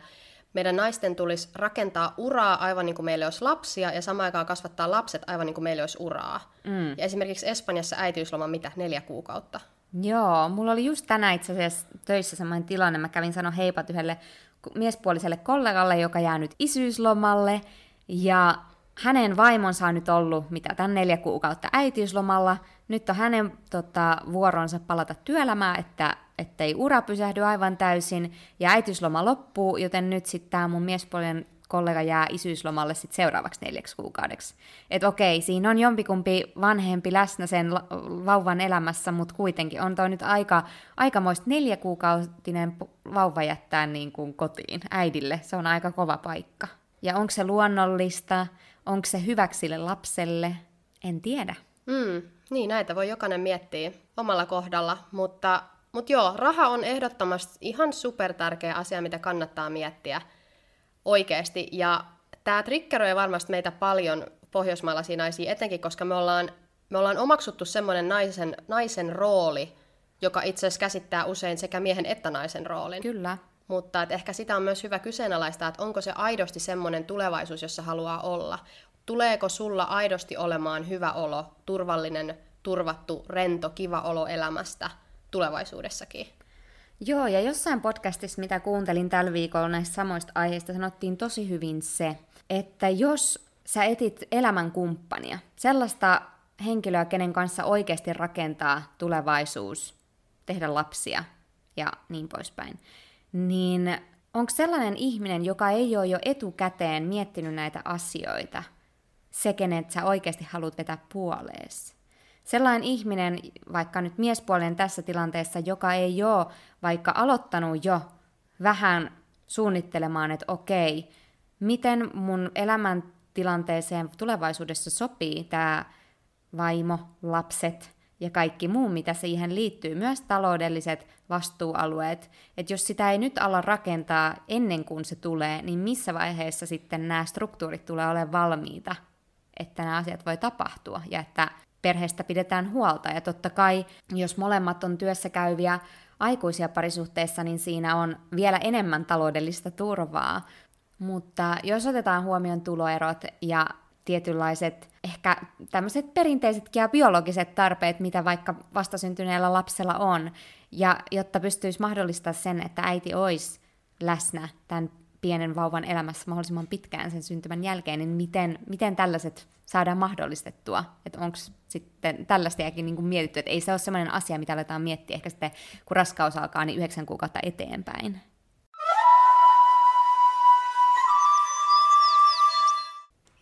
meidän naisten tulisi rakentaa uraa aivan niin kuin meillä olisi lapsia ja samaan aikaan kasvattaa lapset aivan niin kuin meillä olisi uraa. Ja esimerkiksi Espanjassa äitiysloma 4 kuukautta? Joo, mulla oli just tänään itse asiassa töissä sellainen tilanne. Mä kävin sanoa heipat yhdelle miespuoliselle kollegalle, joka jää nyt isyyslomalle ja hänen vaimonsa on nyt ollut, mitä tämän 4 kuukautta äitiyslomalla. Nyt on hänen vuoronsa palata työelämään, että ei ura pysähdy aivan täysin. Ja äitiysloma loppuu, joten nyt sitten tämä mun miespuolinen kollega jää isyyslomalle sit seuraavaksi 4 kuukaudeksi. Että okei, siinä on jompikumpi vanhempi läsnä sen vauvan elämässä, mutta kuitenkin on toi nyt aikamoista 4-kuukautinen vauva jättää niin kuin kotiin äidille. Se on aika kova paikka. Ja onko se luonnollista? Onko se hyväksille lapselle? En tiedä. Niin, näitä voi jokainen miettiä omalla kohdalla, mutta joo, raha on ehdottomasti ihan supertärkeä asia, mitä kannattaa miettiä oikeasti. Ja tämä triggeröi varmasti meitä paljon pohjoismaalaisia naisia etenkin, koska me ollaan omaksuttu semmoinen naisen rooli, joka itse asiassa käsittää usein sekä miehen että naisen roolin. Kyllä. Mutta että ehkä sitä on myös hyvä kyseenalaistaa, että onko se aidosti semmoinen tulevaisuus, jossa haluaa olla. Tuleeko sulla aidosti olemaan hyvä olo, turvallinen, turvattu, rento, kiva olo elämästä tulevaisuudessakin? Joo, ja jossain podcastissa, mitä kuuntelin tällä viikolla näistä samoista aiheista, sanottiin tosi hyvin se, että jos sä etit elämänkumppania, sellaista henkilöä, kenen kanssa oikeasti rakentaa tulevaisuus, tehdä lapsia ja niin poispäin, niin onko sellainen ihminen, joka ei ole jo etukäteen miettinyt näitä asioita, se, kenet sä oikeasti haluat vetää puoleesi? Sellainen ihminen, vaikka nyt miespuolinen tässä tilanteessa, joka ei ole vaikka aloittanut jo vähän suunnittelemaan, että okei, miten mun elämäntilanteeseen tulevaisuudessa sopii tämä vaimo, lapset ja kaikki muu, mitä siihen liittyy, myös taloudelliset vastuualueet. Että jos sitä ei nyt ala rakentaa ennen kuin se tulee, niin missä vaiheessa sitten nämä struktuurit tulee olemaan valmiita, että nämä asiat voi tapahtua ja että perheestä pidetään huolta. Ja totta kai, jos molemmat on työssä käyviä aikuisia parisuhteissa, niin siinä on vielä enemmän taloudellista turvaa. Mutta jos otetaan huomioon tuloerot ja tietynlaiset ehkä tämmöiset perinteisetkin ja biologiset tarpeet, mitä vaikka vastasyntyneellä lapsella on, ja jotta pystyisi mahdollistaa sen, että äiti olisi läsnä tämän pienen vauvan elämässä mahdollisimman pitkään sen syntymän jälkeen, niin miten tällaiset saadaan mahdollistettua? Että onko sitten tällaistakin niin kuin mietitty, että ei se ole sellainen asia, mitä aletaan miettiä ehkä sitten, kun raskaus alkaa, niin 9 kuukautta eteenpäin.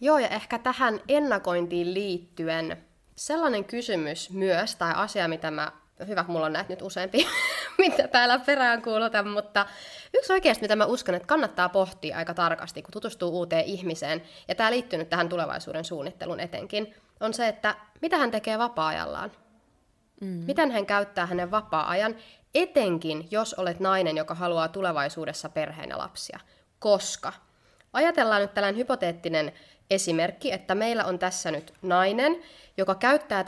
Joo, ja ehkä tähän ennakointiin liittyen sellainen kysymys myös, tai asia, mitä hyvä, kun mulla on näitä nyt useampia, mitä täällä perään kuulutan, mutta yksi oikeasti, mitä mä uskon, että kannattaa pohtia aika tarkasti, kun tutustuu uuteen ihmiseen, ja tämä liittyy nyt tähän tulevaisuuden suunnitteluun etenkin, on se, että mitä hän tekee vapaa-ajallaan. Miten hän käyttää hänen vapaa-ajan, etenkin jos olet nainen, joka haluaa tulevaisuudessa perheen ja lapsia, koska Ajatellaan nyt tällainen hypoteettinen esimerkki, että meillä on tässä nyt nainen, joka käyttää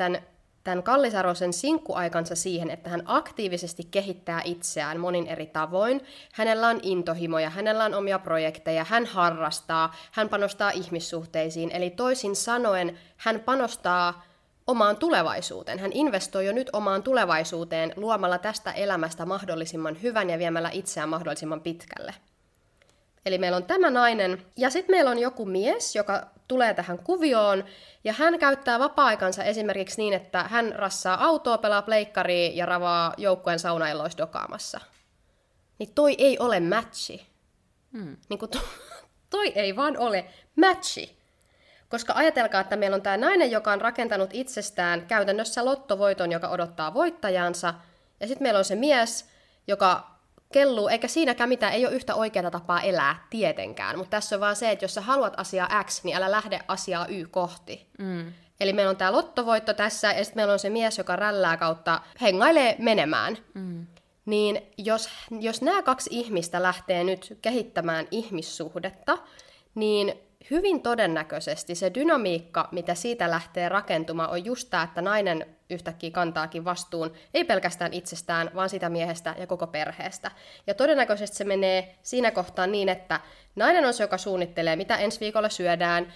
tämän kallisarvoisen sinkkuaikansa siihen, että hän aktiivisesti kehittää itseään monin eri tavoin. Hänellä on intohimoja, hänellä on omia projekteja, hän harrastaa, hän panostaa ihmissuhteisiin. Eli toisin sanoen hän panostaa omaan tulevaisuuteen. Hän investoi jo nyt omaan tulevaisuuteen luomalla tästä elämästä mahdollisimman hyvän ja viemällä itseään mahdollisimman pitkälle. Eli meillä on tämä nainen, ja sitten meillä on joku mies, joka tulee tähän kuvioon, ja hän käyttää vapaa-aikansa esimerkiksi niin, että hän rassaa autoa, pelaa pleikkaria ja ravaa joukkueen saunailloissa dokaamassa. Niin toi ei ole matchi. Niin kun toi ei vaan ole matchi. Koska ajatelkaa, että meillä on tämä nainen, joka on rakentanut itsestään käytännössä lottovoiton, joka odottaa voittajaansa, ja sitten meillä on se mies, joka kelluu, eikä siinäkään mitään, ei ole yhtä oikeaa tapaa elää tietenkään, mutta tässä on vaan se, että jos sä haluat asiaa X, niin älä lähde asiaa Y kohti. Eli meillä on tää lottovoitto tässä, ja sitten meillä on se mies, joka rällää kautta hengailee menemään. Niin jos nämä kaksi ihmistä lähtee nyt kehittämään ihmissuhdetta, niin hyvin todennäköisesti se dynamiikka, mitä siitä lähtee rakentumaan, on just tämä, että nainen yhtäkkiä kantaakin vastuun, ei pelkästään itsestään, vaan sitä miehestä ja koko perheestä. Ja todennäköisesti se menee siinä kohtaa niin, että nainen on se, joka suunnittelee, mitä ensi viikolla syödään,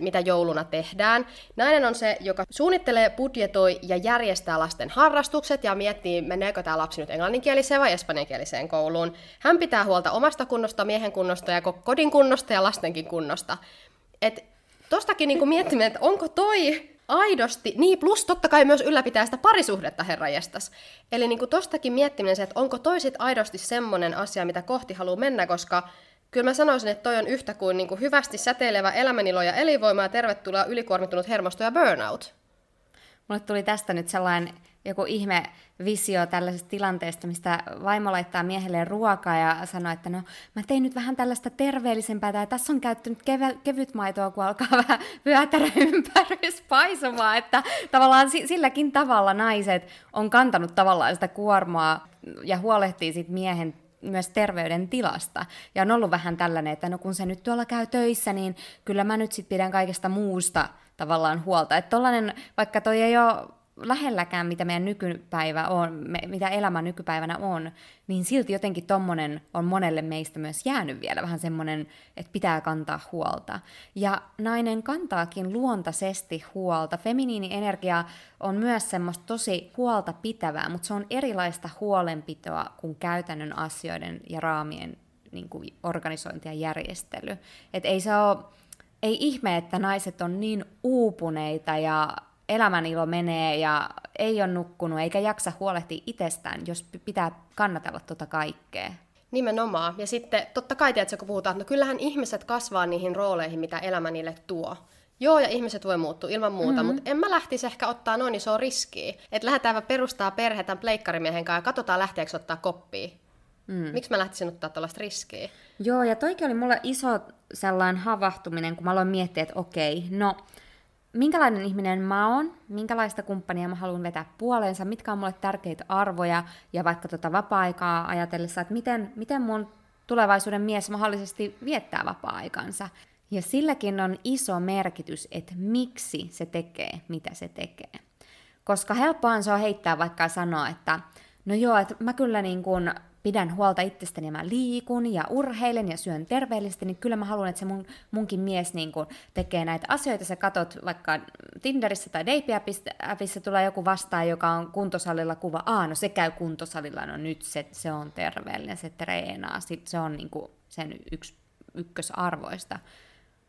mitä jouluna tehdään. Nainen on se, joka suunnittelee, budjetoi ja järjestää lasten harrastukset ja miettii, meneekö tämä lapsi nyt englanninkieliseen vai espanjankieliseen kouluun. Hän pitää huolta omasta kunnosta, miehen kunnosta ja kodin kunnosta ja lastenkin kunnosta. Et tostakin niinku miettimään, että onko toi aidosti, niin plus totta kai myös ylläpitää sitä parisuhdetta, herranjestas. Eli niin kuin tostakin miettiminen se, että onko toi sit aidosti semmoinen asia, mitä kohti haluaa mennä, koska kyllä mä sanoisin, että toi on yhtä kuin niinku hyvästi säteilevä elämänilo ja elinvoima ja tervetuloa ylikuormittunut hermosto ja burnout. Mulle tuli tästä nyt sellainen joku ihme visio tällaisesta tilanteesta, mistä vaimo laittaa miehelleen ruokaa ja sanoo, että no mä tein nyt vähän tällaista terveellisempää, tai tässä on käyttänyt kevytmaitoa, kun alkaa vähän vyötärä ympärys paisumaan, että tavallaan silläkin tavalla naiset on kantanut tavallaan sitä kuormaa ja huolehtii sit miehen myös terveydentilasta. Ja on ollut vähän tällainen, että no kun se nyt tuolla käy töissä, niin kyllä mä nyt sit pidän kaikesta muusta tavallaan huolta. Että tollainen, vaikka toi ei ole lähelläkään, mitä meidän nykypäivä on, mitä elämä nykypäivänä on, niin silti jotenkin tommonen on monelle meistä myös jäänyt vielä vähän semmoinen, että pitää kantaa huolta. Ja nainen kantaakin luontaisesti huolta. Feminiinienergia on myös semmoista tosi huolta pitävää, mutta se on erilaista huolenpitoa kuin käytännön asioiden ja raamien niin kuin organisointi ja järjestely. Et ei ihme, että naiset on niin uupuneita ja elämänilo menee ja ei ole nukkunut eikä jaksa huolehtia itsestään, jos pitää kannatella tuota kaikkea. Nimenomaan. Ja sitten totta kai tiedätkö, kun puhutaan, että no kyllähän ihmiset kasvaa niihin rooleihin, mitä elämä niille tuo. Joo, ja ihmiset voi muuttua ilman muuta, mutta en mä lähtisi ehkä ottaa noin isoa riskiä. Että lähdetään perustaa perhe tämän pleikkarimiehen kanssa ja katsotaan lähteekö ottaa koppia. Miksi mä lähtisin ottaa tuollaista riskiä? Joo, ja toikin oli mulla iso sellainen havahtuminen, kun mä aloin miettiä, että okei, no minkälainen ihminen mä oon, minkälaista kumppania mä haluan vetää puoleensa, mitkä on mulle tärkeitä arvoja ja vaikka vapaa-aikaa ajatellessa, että miten mun tulevaisuuden mies mahdollisesti viettää vapaa-aikansa. Ja silläkin on iso merkitys, että miksi se tekee, mitä se tekee. Koska helppoa se on heittää vaikka sanoa, että no joo, että mä kyllä niin kuin pidän huolta itsestäni ja mä liikun ja urheilen ja syön terveellisesti, niin kyllä mä haluan, että se munkin mies niin kun tekee näitä asioita. Sä katot vaikka Tinderissä tai Deipi-appissa tulee joku vastaan, joka on kuntosalilla kuva. No se käy kuntosalilla, no nyt se on terveellinen, se treenaa. Sitten se on niin kun sen ykkösarvoista.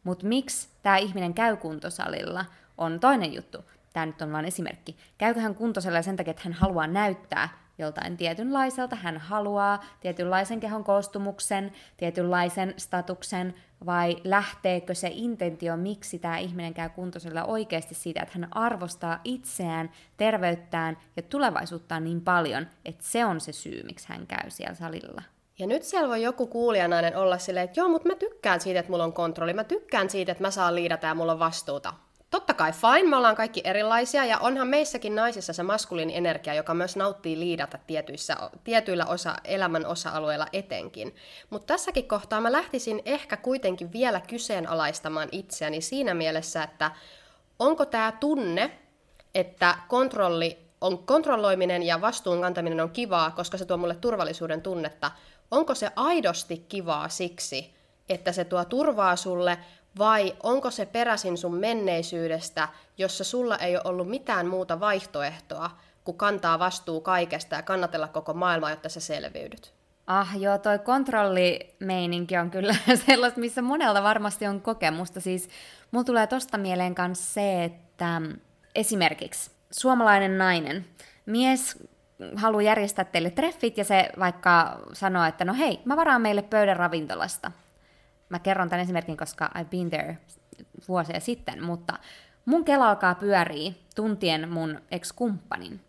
Mutta miksi tämä ihminen käy kuntosalilla on toinen juttu. Tämä nyt on vain esimerkki. Käykö hän kuntosalilla sen takia, että hän haluaa näyttää joltain tietynlaiselta, hän haluaa tietynlaisen kehon koostumuksen, tietynlaisen statuksen, vai lähteekö se intentio, miksi tämä ihminen käy kuntosalilla oikeasti siitä, että hän arvostaa itseään, terveyttään ja tulevaisuuttaan niin paljon, että se on se syy, miksi hän käy siellä salilla. Ja nyt siellä voi joku kuulijanainen olla silleen, että joo, mutta mä tykkään siitä, että mulla on kontrolli, mä tykkään siitä, että mä saan liidata ja mulla on vastuuta. totta kai fine, me ollaan kaikki erilaisia ja onhan meissäkin naisissa se maskuliini energia, joka myös nauttii liidata tietyillä elämän osa-alueilla etenkin. Mutta tässäkin kohtaa mä lähtisin ehkä kuitenkin vielä kyseenalaistamaan itseäni siinä mielessä, että onko tämä tunne, että kontrolloiminen ja vastuun kantaminen on kivaa, koska se tuo mulle turvallisuuden tunnetta, onko se aidosti kivaa siksi, että se tuo turvaa sulle, vai onko se peräisin sun menneisyydestä, jossa sulla ei ole ollut mitään muuta vaihtoehtoa, kun kantaa vastuu kaikesta ja kannatella koko maailmaa, jotta sä selviydyt? Joo, toi kontrollimeininki on kyllä sellaista, missä monella varmasti on kokemusta. Siis mulla tulee tosta mieleen kanssa se, että esimerkiksi suomalainen nainen, mies haluaa järjestää teille treffit ja se vaikka sanoo, että no hei, mä varaan meille pöydän ravintolasta. Mä kerron tämän esimerkin, koska I've been there vuosia sitten, mutta mun kela alkaa pyörii tuntien mun ex-kumppanin.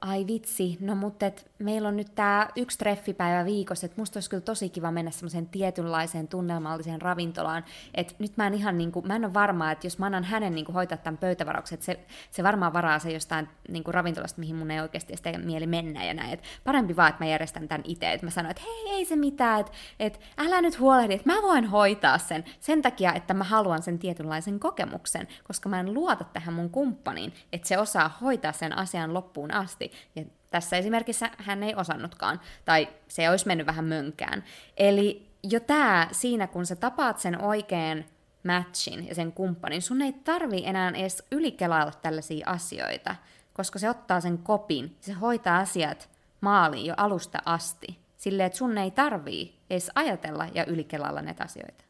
Ai vitsi, no mutta meillä on nyt tää yksi treffipäivä viikossa, että musta olisi kyllä tosi kiva mennä semmoiseen tietynlaiseen tunnelmalliseen ravintolaan, että nyt mä en ihan niinku, mä en ole varmaa, että jos mä annan hänen niinku hoitaa tämän pöytävarauksen, että se varmaan varaa se jostain niinku ravintolasta, mihin mun ei oikeasti sitä mieli mennä ja näin, että parempi vaan, että mä järjestän tämän itse, että mä sanon, että hei, ei se mitään, että älä nyt huolehdi, että mä voin hoitaa sen takia, että mä haluan sen tietynlaisen kokemuksen, koska mä en luota tähän mun kumppaniin, että se osaa hoitaa sen asian loppuun asti. Ja tässä esimerkissä hän ei osannutkaan, tai se olisi mennyt vähän mönkään. Eli jo tämä siinä, kun sä tapaat sen oikean matchin ja sen kumppanin, sun ei tarvi enää edes ylikelailla tällaisia asioita, koska se ottaa sen kopin, se hoitaa asiat maaliin jo alusta asti, silleen, että sun ei tarvii edes ajatella ja ylikelailla näitä asioita.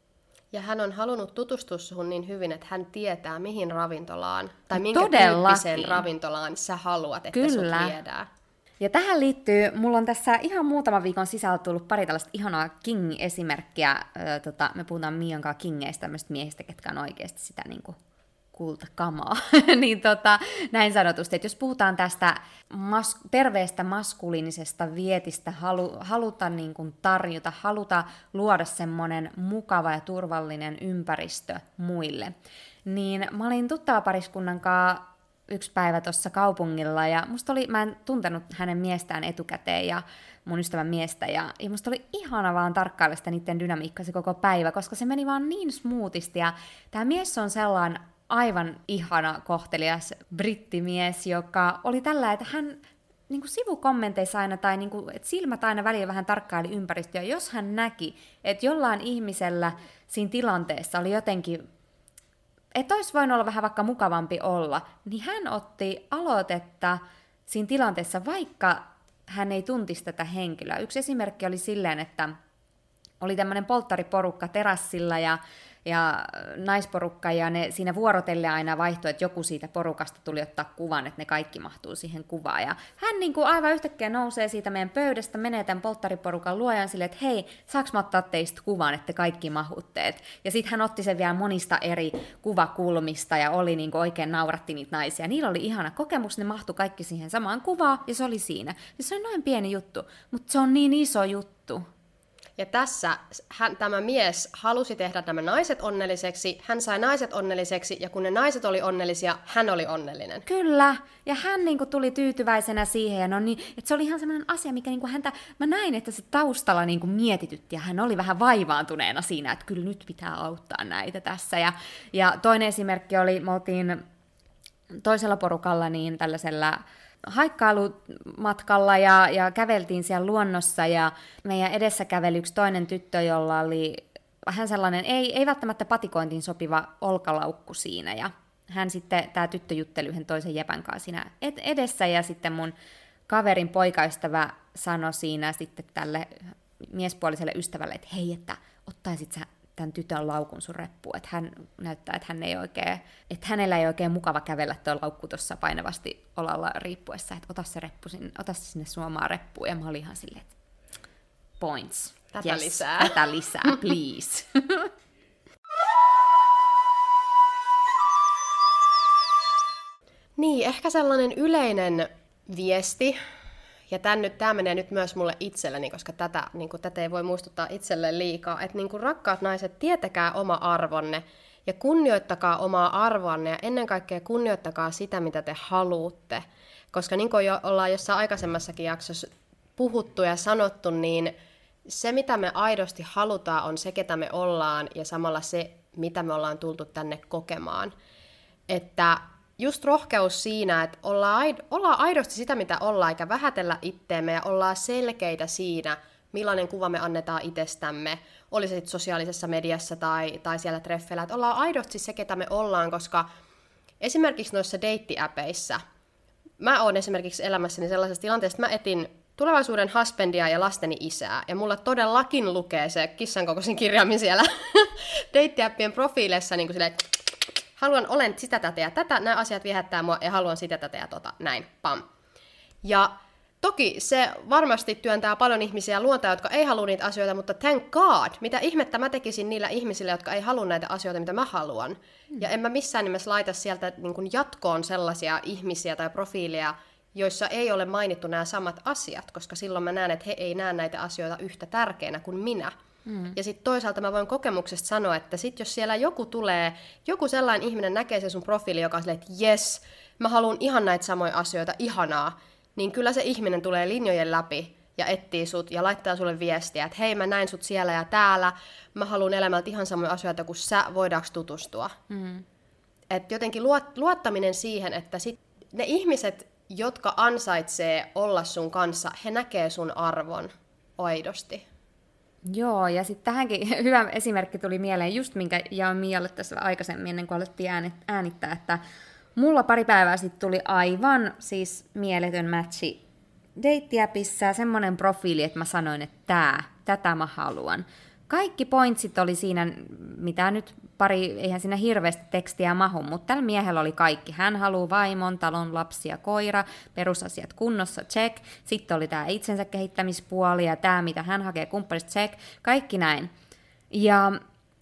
Ja hän on halunnut tutustua suhun niin hyvin, että hän tietää, mihin ravintolaan tai minkä tyyppiseen ravintolaan sä haluat, että sut viedään. Ja tähän liittyy, mulla on tässä ihan muutaman viikon sisällä tullut pari tällaista ihanaa king-esimerkkiä. Me puhutaan Mian kanssa kingeistä, tämmöisistä miehistä, ketkä on oikeasti sitä niinku kultakamaa. Niin näin sanotusti, että jos puhutaan tästä terveestä maskuliinisesta vietistä, haluta niin kuin tarjota, haluta luoda semmoinen mukava ja turvallinen ympäristö muille, niin mä olin tuttavapariskunnan kanssa yksi päivä tuossa kaupungilla, ja mä en tuntenut hänen miestään etukäteen, ja mun ystävän miestä, ja musta oli ihana vaan tarkkailla sitä niiden dynamiikkaa se koko päivä, koska se meni vaan niin smoothisti, ja tää mies on sellainen aivan ihana, kohtelias brittimies, joka oli tällä, että hän niin kuin sivukommenteissa aina, tai niin kuin, että silmät aina välillä vähän tarkkaili ympäristöä, jos hän näki, että jollain ihmisellä siinä tilanteessa oli jotenkin, että olisi voinut olla vähän vaikka mukavampi olla, niin hän otti aloitetta siinä tilanteessa, vaikka hän ei tuntisi tätä henkilöä. Yksi esimerkki oli silleen, että oli tämmöinen polttariporukka terassilla ja naisporukka, ja ne siinä vuorotelle aina vaihtui, että joku siitä porukasta tuli ottaa kuvan, että ne kaikki mahtuu siihen kuvaan. Ja hän niin kuin aivan yhtäkkiä nousee siitä meidän pöydästä, menee tämän polttariporukan luojan silleen, että hei, saaks mä ottaa teistä kuvan, että kaikki mahutteet. Ja sitten hän otti sen vielä monista eri kuvakulmista, ja oli niin kuin oikein nauratti niitä naisia. Niillä oli ihana kokemus, ne mahtui kaikki siihen samaan kuvaan, ja se oli siinä. Ja se on noin pieni juttu, mutta se on niin iso juttu. Ja tässä tämä mies halusi tehdä nämä naiset onnelliseksi, hän sai naiset onnelliseksi, ja kun ne naiset oli onnellisia, hän oli onnellinen. Kyllä, ja hän niinku tuli tyytyväisenä siihen, ja no niin, että se oli ihan sellainen asia, mikä niinku häntä, mä näin, että se taustalla niinku mietitytti, ja hän oli vähän vaivaantuneena siinä, että kyllä nyt pitää auttaa näitä tässä. Ja toinen esimerkki oli, me oltiin toisella porukalla niin tällaisella haikkailumatkalla ja käveltiin siellä luonnossa, ja meidän edessä käveli yksi toinen tyttö, jolla oli vähän sellainen, ei välttämättä patikointiin sopiva olkalaukku siinä, ja hän sitten, tämä tyttö jutteli yhden toisen jepän kanssa siinä edessä, ja sitten mun kaverin poikaystävä sanoi siinä sitten tälle miespuoliselle ystävälle, että hei, että ottaisit sä tämän tytön laukun sun reppuun, että hän näyttää, että hänellä ei oikein mukava kävellä tuo laukku tuossa painavasti olalla riippuessa, että ota se sinne suomaan reppuun, ja mä olin ihan silleen, että points. Tätä lisää, please. Niin, ehkä sellainen yleinen viesti, ja tämä menee nyt myös mulle itselleni, koska tätä ei voi muistuttaa itselle liikaa, että rakkaat naiset, tietäkää oma arvonne Ja kunnioittakaa omaa arvoanne ja ennen kaikkea kunnioittakaa sitä, mitä te haluatte. Koska niin kuin ollaan jossain aikaisemmassakin jaksossa puhuttu ja sanottu, niin se, mitä me aidosti halutaan, on se, ketä me ollaan ja samalla se, mitä me ollaan tultu tänne kokemaan. Että just rohkeus siinä, että ollaan aidosti sitä, mitä ollaan, eikä vähätellä itteemme ja ollaan selkeitä siinä, millainen kuva me annetaan itsestämme, oli se sitten sosiaalisessa mediassa tai siellä treffeillä, että ollaan aidosti se, ketä me ollaan, koska esimerkiksi noissa deittiäpeissä, mä oon esimerkiksi elämässäni sellaisessa tilanteessa, että mä etin tulevaisuuden husbandia ja lasteni isää, ja mulla todellakin lukee se kissankokoisin kirjaimin siellä deittiäppien profiileissa, niin kuin silleen, haluan, olen sitä, tätä ja tätä, nämä asiat viehättää mua, ja haluan sitä, tätä ja tota, näin, pam. Ja toki se varmasti työntää paljon ihmisiä luontaan, jotka ei halua niitä asioita, mutta thank God, mitä ihmettä mä tekisin niillä ihmisillä, jotka ei halua näitä asioita, mitä mä haluan. Ja en mä missään nimessä laita sieltä niin kuin jatkoon sellaisia ihmisiä tai profiileja, joissa ei ole mainittu nämä samat asiat, koska silloin mä näen, että he ei näe näitä asioita yhtä tärkeänä kuin minä. Ja sitten toisaalta mä voin kokemuksesta sanoa, että sit jos siellä joku tulee, joku sellainen ihminen näkee sen sun profiili, joka on silleen, että jes, mä haluan ihan näitä samoja asioita, ihanaa, niin kyllä se ihminen tulee linjojen läpi ja etsii sut ja laittaa sulle viestiä, että hei, mä näin sut siellä ja täällä, mä haluan elämältä ihan samoja asioita kuin sä, voidaanko tutustua. Et jotenkin luottaminen siihen, että sit ne ihmiset, jotka ansaitsee olla sun kanssa, he näkee sun arvon aidosti. Joo, ja sitten tähänkin hyvä esimerkki tuli mieleen, just minkä jaoin Mialle tässä aikaisemmin, ennen kuin alettiin äänittää, että mulla pari päivää sitten tuli aivan siis mieletön matchi deittiäpissä, semmoinen profiili, että mä sanoin, että tätä mä haluan. Kaikki pointsit oli siinä, mitä nyt eihän siinä hirveästi tekstiä mahu, mutta tällä miehellä oli kaikki. Hän haluaa vaimon, talon, lapsia, koira, perusasiat kunnossa, check. Sitten oli tämä itsensä kehittämispuoli ja tämä, mitä hän hakee kumppanista, check. Kaikki näin. Ja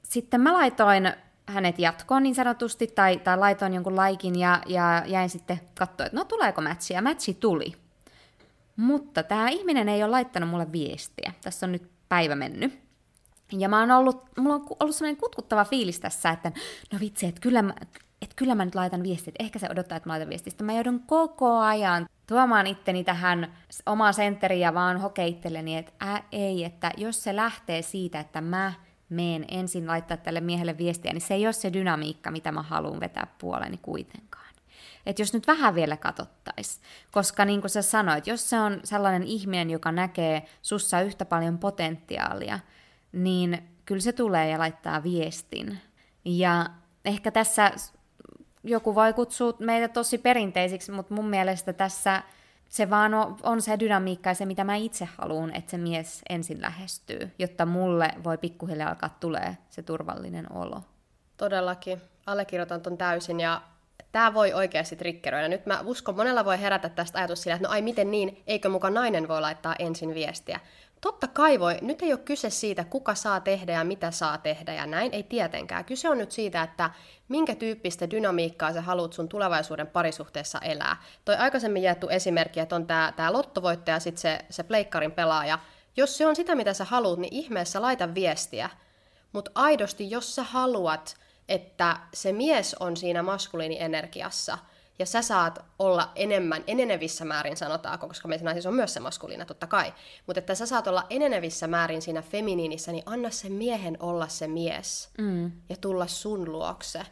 sitten mä laitoin hänet jatkoon niin sanotusti, tai laitoin jonkun laikin ja jäin sitten katsoa, että no tuleeko matchi, ja matchi tuli. Mutta tämä ihminen ei ole laittanut mulle viestiä. Tässä on nyt päivä mennyt. Ja mulla on ollut sellainen kutkuttava fiilis tässä, että no vitsi, että kyllä mä nyt laitan viestiä, että ehkä se odottaa, että mä laitan viestiä. Sitten mä joudun koko ajan tuomaan itteni tähän omaan sentteriin ja vaan hokee itselleni, että ei, että jos se lähtee siitä, että mä meen ensin laittaa tälle miehelle viestiä, niin se ei ole se dynamiikka, mitä mä haluan vetää puoleni kuitenkaan. Että jos nyt vähän vielä katsottaisiin, koska niin kuin sä sanoit, jos se on sellainen ihminen, joka näkee sussa yhtä paljon potentiaalia, niin kyllä se tulee ja laittaa viestin. Ja ehkä tässä joku voi kutsua meitä tosi perinteisiksi, mutta mun mielestä tässä se vaan on se dynamiikka ja se, mitä mä itse haluan, että se mies ensin lähestyy, jotta mulle voi pikkuhiljaa alkaa tulee se turvallinen olo. Todellakin. Allekirjoitan ton täysin ja tää voi oikeasti triggeröidä. Nyt mä uskon, monella voi herätä tästä ajatus sillä, että no ai miten niin, eikö muka nainen voi laittaa ensin viestiä. Totta kai voi. Nyt ei ole kyse siitä, kuka saa tehdä ja mitä saa tehdä ja näin. Ei tietenkään. Kyse on nyt siitä, että minkä tyyppistä dynamiikkaa sä haluat sun tulevaisuuden parisuhteessa elää. Toi aikaisemmin jaettu esimerkki, että on tää lottovoittaja ja sitten se pleikkarin pelaaja. Jos se on sitä, mitä sä haluat, niin ihmeessä laita viestiä. Mutta aidosti, jos sä haluat, että se mies on siinä maskuliinienergiassa ja sä saat olla enemmän, enenevissä määrin sanotaan, koska meissä naisissa on myös se maskuliina, totta kai, mutta että sä saat olla enenevissä määrin siinä feminiinissä, niin anna sen miehen olla se mies ja tulla sun luokse.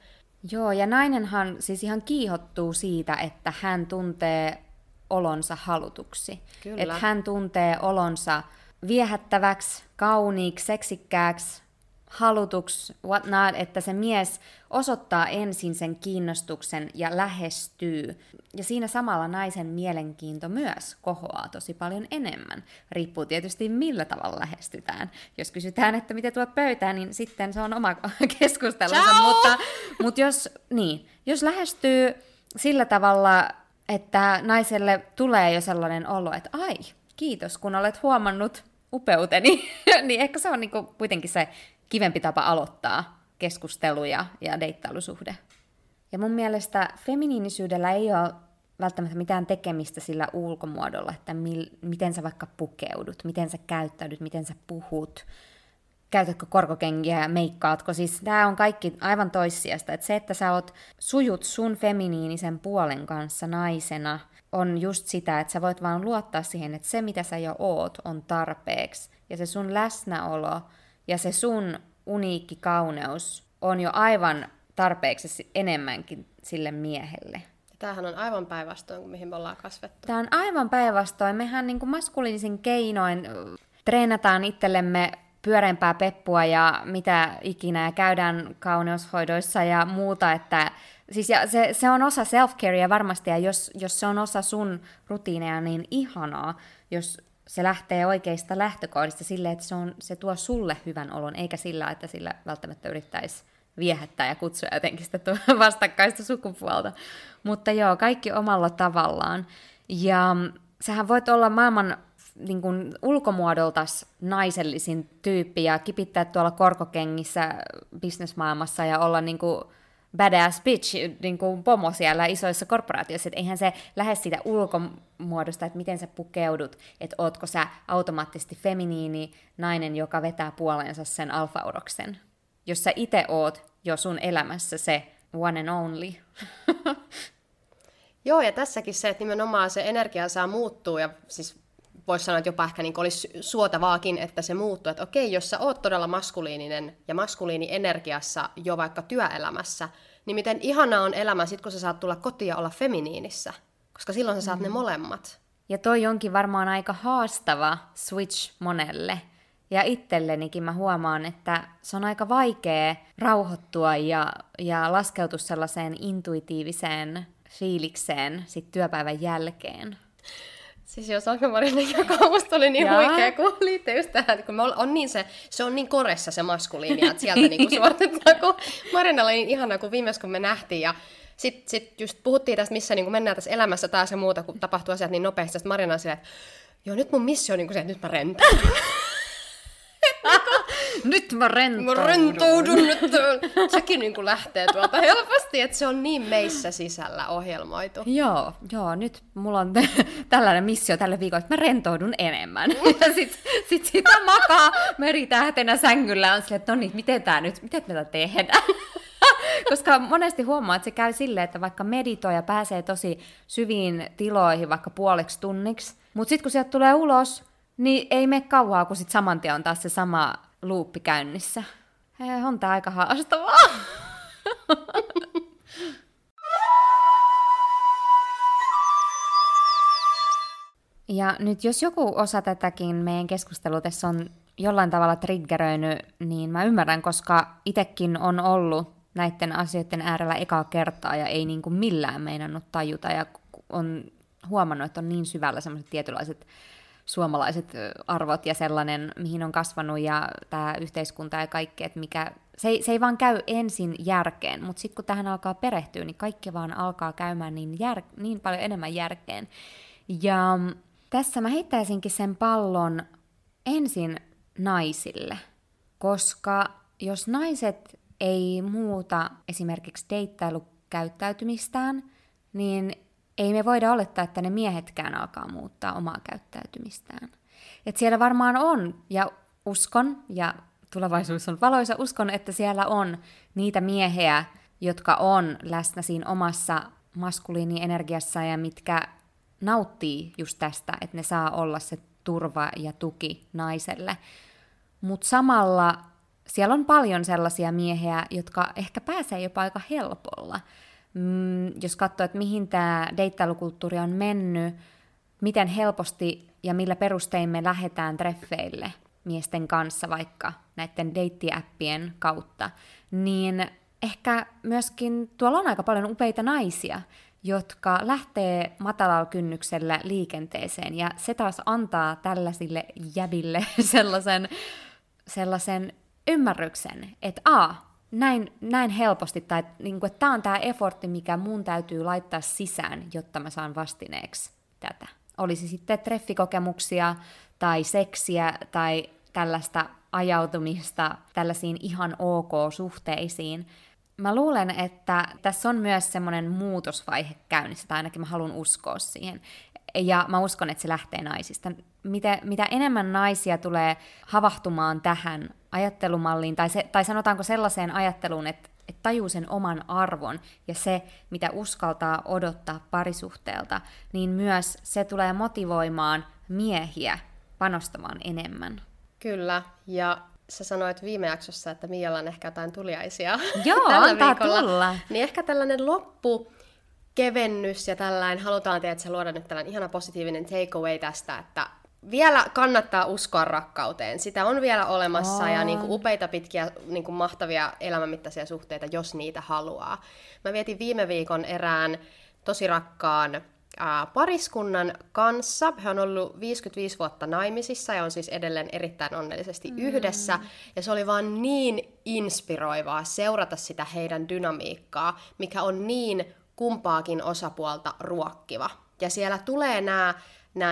Joo, ja nainenhan siis ihan kiihottuu siitä, että hän tuntee olonsa halutuksi. Kyllä. Että hän tuntee olonsa viehättäväksi, kauniiksi, seksikkääksi, halutuksi, what not, että se mies osoittaa ensin sen kiinnostuksen ja lähestyy. Ja siinä samalla naisen mielenkiinto myös kohoaa tosi paljon enemmän. Riippuu tietysti millä tavalla lähestytään. Jos kysytään, että mitä tuot pöytään, niin sitten se on oma keskustelunsa. Mutta jos lähestyy sillä tavalla, että naiselle tulee jo sellainen olo, että ai, kiitos kun olet huomannut upeuteni, niin ehkä se on niinku kuitenkin se kivempi tapa aloittaa keskusteluja ja deittailusuhde. Ja mun mielestä feminiinisyydellä ei ole välttämättä mitään tekemistä sillä ulkomuodolla, että miten sä vaikka pukeudut, miten sä käyttäydyt, miten sä puhut. käytätkö korkokenkiä ja meikkaatko, siis tämä on kaikki aivan toissijasta. Että se, että sä oot sujut sun feminiinisen puolen kanssa naisena, on just sitä, että sä voit vaan luottaa siihen, että se mitä sä jo oot on tarpeeksi. Ja se sun läsnäolo ja se sun uniikki kauneus on jo aivan tarpeeksi enemmänkin sille miehelle. Tämähän on aivan päinvastoin, mihin me ollaan kasvettu. Tämä on aivan päinvastoin. Mehän niin kuin maskuliinisin keinoin treenataan itsellemme pyöreämpää peppua ja mitä ikinä, ja käydään kauneushoidoissa ja muuta. Että, siis ja se on osa self-carea varmasti, ja jos se on osa sun rutiineja, niin ihanaa, jos se lähtee oikeista lähtökohdista silleen, että se tuo sulle hyvän olon, eikä sillä, että sillä välttämättä yrittäisi viehättää ja kutsua jotenkin sitä vastakkaista sukupuolta. Mutta joo, kaikki omalla tavallaan. Ja sähän voit olla maailman niin kuin ulkomuodoltas naisellisin tyyppi ja kipittää tuolla korkokengissä bisnesmaailmassa ja olla niin kuin badass bitch, niin kuin pomo siellä isoissa korporaatioissa. Et eihän se lähde siitä ulkomuodosta, että miten sä pukeudut, että ootko sä automaattisesti feminiini nainen, joka vetää puoleensa sen alfauroksen. Jos sä itse oot jo sun elämässä se one and only. Joo, ja tässäkin se, että nimenomaan se energia saa muuttua, ja siis voisi sanoa, että jopa ehkä niin olisi suotavaakin, että se muuttuu, että okei, jos sä oot todella maskuliininen ja maskuliinienergiassa jo vaikka työelämässä, niin miten ihanaa on elämä sit, kun sä saat tulla kotiin ja olla feminiinissä, koska silloin sä saat ne molemmat. Ja toi onkin varmaan aika haastava switch monelle. Ja itsellenikin mä huomaan, että se on aika vaikea rauhoittua ja laskeutua sellaiseen intuitiiviseen fiilikseen sit työpäivän jälkeen. Siis jos Mariannan kokousta oli niin huikea, kun liittyi just tähän, kun on niin se on niin koressa se maskuliinia, että sieltä niin suoritetaan, kun Mariannalla oli niin ihanaa, kun viimeis kun me nähtiin, ja sit just puhuttiin tästä, missä niin mennään tässä elämässä taas ja muuta, kun tapahtuu asiat niin nopeasti, että Marianna on silleen, että joo, nyt mun missio on niin se, että nyt mä rentään. Nyt mä rentoudun. Nyt. Sekin niin kuin lähtee tuolta helposti, että se on niin meissä sisällä ohjelmoitu. Joo, nyt mulla on tällainen missio tällä viikolla, että mä rentoudun enemmän. Ja sit sitä makaa meritähtenä sängyllä on silleen, että no niin, miten me tehdään? Koska monesti huomaa, että se käy silleen, että vaikka meditoi ja pääsee tosi syviin tiloihin vaikka puoleksi tunniksi, mutta sitten kun sieltä tulee ulos, niin ei mene kauaa, kun sit saman tien on taas se sama luuppi käynnissä. On tää aika haastavaa. Ja nyt jos joku osa tätäkin meidän keskustelua tässä on jollain tavalla triggeröinyt, niin mä ymmärrän, koska itekin on ollut näiden asioiden äärellä ekaa kertaa ja ei niinku millään meinannut tajuta ja on huomannut, että on niin syvällä sellaiset tietynlaiset suomalaiset arvot ja sellainen, mihin on kasvanut ja tämä yhteiskunta ja kaikki, että mikä, se ei vaan käy ensin järkeen, mutta sitten kun tähän alkaa perehtyä, niin kaikki vaan alkaa käymään niin paljon enemmän järkeen. Ja tässä mä heittäisinkin sen pallon ensin naisille, koska jos naiset ei muuta esimerkiksi deittailukäyttäytymistään, niin ei me voida olettaa, että ne miehetkään alkaa muuttaa omaa käyttäytymistään. Et siellä varmaan on, ja uskon, ja tulevaisuus on valoisa, uskon, että siellä on niitä miehiä, jotka on läsnä siinä omassa maskuliinienergiassa ja mitkä nauttii just tästä, että ne saa olla se turva ja tuki naiselle. Mutta samalla siellä on paljon sellaisia miehiä, jotka ehkä pääsee jopa aika helpolla. Jos katsoo, että mihin tämä deittailukulttuuri on mennyt, miten helposti ja millä perustein me lähdetään treffeille miesten kanssa vaikka näiden deittiäppien kautta, niin ehkä myöskin tuolla on aika paljon upeita naisia, jotka lähtee matalalla kynnyksellä liikenteeseen, ja se taas antaa tällaisille jäbille sellaisen ymmärryksen, että näin helposti, tai niin kuin, että tämä on tämä effortti, mikä mun täytyy laittaa sisään, jotta mä saan vastineeksi tätä. Olisi sitten treffikokemuksia tai seksiä tai tällaista ajautumista tällaisiin ihan ok-suhteisiin. Mä luulen, että tässä on myös semmoinen muutosvaihe käynnissä, tai ainakin mä haluan uskoa siihen. Ja mä uskon, että se lähtee naisista. Mitä enemmän naisia tulee havahtumaan tähän ajattelumalliin, tai sanotaanko sellaiseen ajatteluun, että tajuu sen oman arvon ja se, mitä uskaltaa odottaa parisuhteelta, niin myös se tulee motivoimaan miehiä panostamaan enemmän. Kyllä, ja sä sanoit viime jaksossa, että Mialla on ehkä jotain tuliaisia tällä viikolla. Tulla. Niin ehkä tällainen loppukevennys ja tällainen, halutaan luoda nyt tällainen ihana positiivinen takeaway tästä, että vielä kannattaa uskoa rakkauteen. Sitä on vielä olemassa ja niin kuin upeita, pitkiä, niin kuin mahtavia elämänmittaisia suhteita, jos niitä haluaa. Mä vietin viime viikon erään tosi rakkaan pariskunnan kanssa. He on ollut 55 vuotta naimisissa ja on siis edelleen erittäin onnellisesti yhdessä. Ja se oli vaan niin inspiroivaa seurata sitä heidän dynamiikkaa, mikä on niin kumpaakin osapuolta ruokkiva. Ja siellä tulee nämä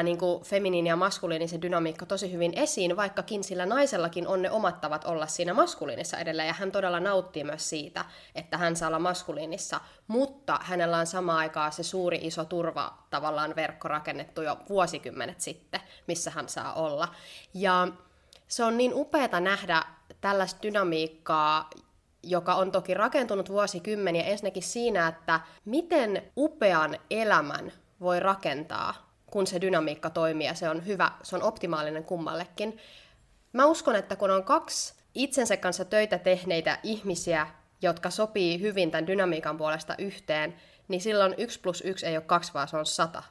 niin kuin feminiini- ja maskuliinisen dynamiikka tosi hyvin esiin, vaikkakin sillä naisellakin on ne omat tavat olla siinä maskuliinissa edelleen, ja hän todella nauttii myös siitä, että hän saa olla maskuliinissa, mutta hänellä on samaan aikaan se suuri iso turva, tavallaan verkko rakennettu jo vuosikymmenet sitten, missä hän saa olla. Ja se on niin upeata nähdä tällaista dynamiikkaa, joka on toki rakentunut vuosikymmeniä ensinnäkin siinä, että miten upean elämän voi rakentaa, kun se dynamiikka toimii ja se on hyvä, se on optimaalinen kummallekin. Mä uskon, että kun on kaksi itsensä kanssa töitä tehneitä ihmisiä, jotka sopii hyvin tämän dynamiikan puolesta yhteen, niin silloin 1+1 ei ole 2, vaan se on 100.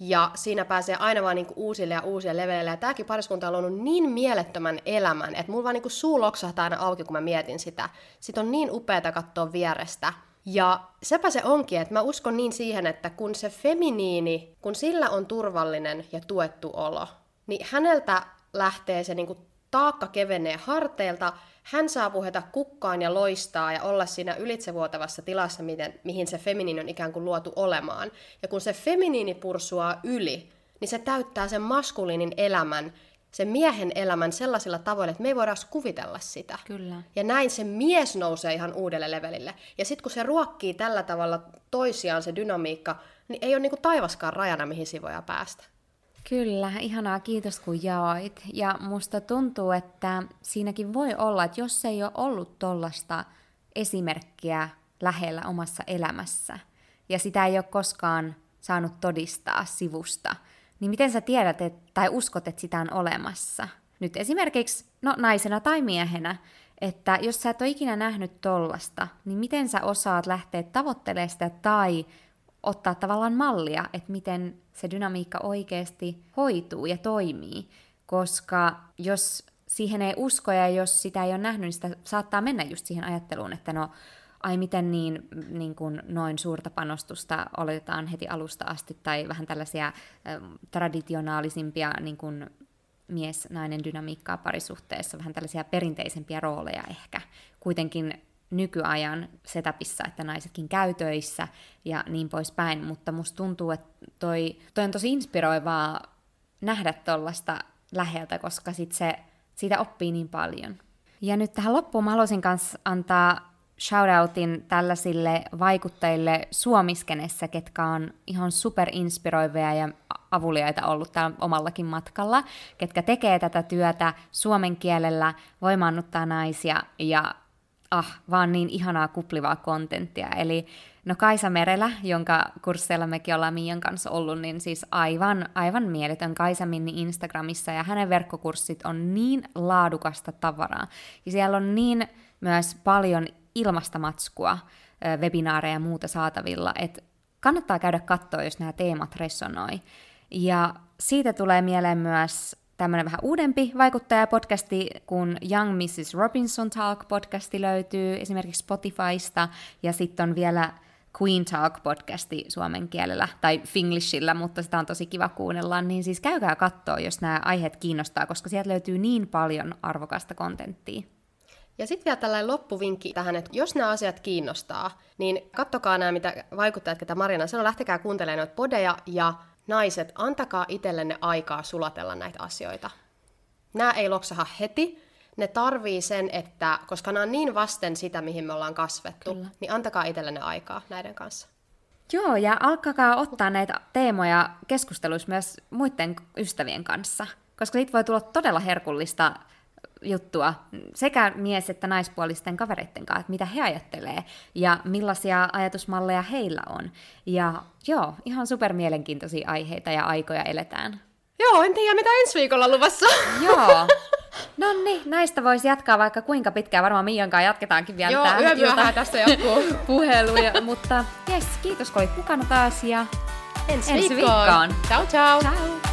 Ja siinä pääsee aina vaan niinku uusille ja uusille leveleille. Ja tämäkin pariskunta on luonut niin mielettömän elämän, että mulla vaan niinku suu loksahtaa aina auki, kun mä mietin sitä. Sitten on niin upeata katsoa vierestä. Ja sepä se onkin, että mä uskon niin siihen, että kun se feminiini, kun sillä on turvallinen ja tuettu olo, niin häneltä lähtee se niin kuin taakka kevenee harteilta, hän saa puheta kukkaan ja loistaa ja olla siinä ylitsevuotavassa tilassa, mihin se feminiini on ikään kuin luotu olemaan. Ja kun se feminiini pursuaa yli, niin se täyttää sen maskuliinin elämän, sen miehen elämän sellaisilla tavoilla, että me ei voida kuvitella sitä. Kyllä. Ja näin se mies nousee ihan uudelle levelille. Ja sitten kun se ruokkii tällä tavalla toisiaan se dynamiikka, niin ei ole niinku taivaskaan rajana, mihin sivoja päästä. Kyllä, ihanaa, kiitos kun jaoit. Ja musta tuntuu, että siinäkin voi olla, että jos ei ole ollut tollaista esimerkkiä lähellä omassa elämässä, ja sitä ei ole koskaan saanut todistaa sivusta, niin miten sä tiedät tai uskot, että sitä on olemassa? Nyt esimerkiksi naisena tai miehenä, että jos sä et ole ikinä nähnyt tollasta, niin miten sä osaat lähteä tavoittelemaan sitä tai ottaa tavallaan mallia, että miten se dynamiikka oikeasti hoituu ja toimii? Koska jos siihen ei usko ja jos sitä ei ole nähnyt, niin sitä saattaa mennä just siihen ajatteluun, että miten niin kuin noin suurta panostusta oletetaan heti alusta asti, tai vähän tällaisia traditionaalisimpia niin kuin mies-nainen dynamiikkaa parisuhteessa, vähän tällaisia perinteisempiä rooleja ehkä. Kuitenkin nykyajan setupissa, että naisetkin käy töissä ja niin poispäin, mutta musta tuntuu, että toi on tosi inspiroivaa nähdä tollaista läheltä, koska siitä oppii niin paljon. Ja nyt tähän loppuun mä haluaisin kanssa antaa shoutoutin tällaisille vaikuttajille Suomiskenessä, ketkä on ihan superinspiroivia ja avuliaita ollut täällä omallakin matkalla, ketkä tekee tätä työtä suomen kielellä, voimaannuttaa naisia ja vaan niin ihanaa kuplivaa kontenttia. Eli Kaisa Merelä, jonka kursseilla mekin ollaan Mian kanssa ollut, niin siis aivan mieletön Kaisa Minni Instagramissa, ja hänen verkkokurssit on niin laadukasta tavaraa. Ja siellä on niin myös paljon ilmasta matskua, webinaareja ja muuta saatavilla, että kannattaa käydä katsoa, jos nämä teemat resonoi. Ja siitä tulee mieleen myös tämmöinen vähän uudempi vaikuttajapodcasti, kun Young Mrs. Robinson Talk-podcasti löytyy esimerkiksi Spotifysta, ja sitten on vielä Queen Talk-podcasti suomen kielellä, tai finglishillä, mutta sitä on tosi kiva kuunnella, niin siis käykää katsoa, jos nämä aiheet kiinnostaa, koska sieltä löytyy niin paljon arvokasta kontenttia. Ja sitten vielä tällainen loppuvinkki tähän, että jos nämä asiat kiinnostaa, niin katsokaa nämä, mitä vaikuttajat, ketä Marianna sanoi, lähtekää kuuntelemaan noita podeja, ja naiset, antakaa itsellenne aikaa sulatella näitä asioita. Nämä ei loksaha heti, ne tarvii sen, että koska nämä on niin vasten sitä, mihin me ollaan kasvettu, kyllä, niin antakaa itsellenne aikaa näiden kanssa. Joo, ja alkakaa ottaa näitä teemoja keskusteluissa myös muiden ystävien kanssa, koska siitä voi tulla todella herkullista juttua sekä mies- että naispuolisten kavereitten kanssa, että mitä he ajattelee ja millaisia ajatusmalleja heillä on. Ja joo, ihan super mielenkiintoisia aiheita ja aikoja eletään. Joo, en tiedä mitä ensi viikolla luvassa. Joo. No niin, näistä voisi jatkaa vaikka kuinka pitkään. Varmaan Miian kanssa jatketaankin vielä jotain tästä jatkuu puheluja. Mutta yes, kiitos kun olit mukana taas ja ensi viikkoon. Ciao, ciao. Ciao.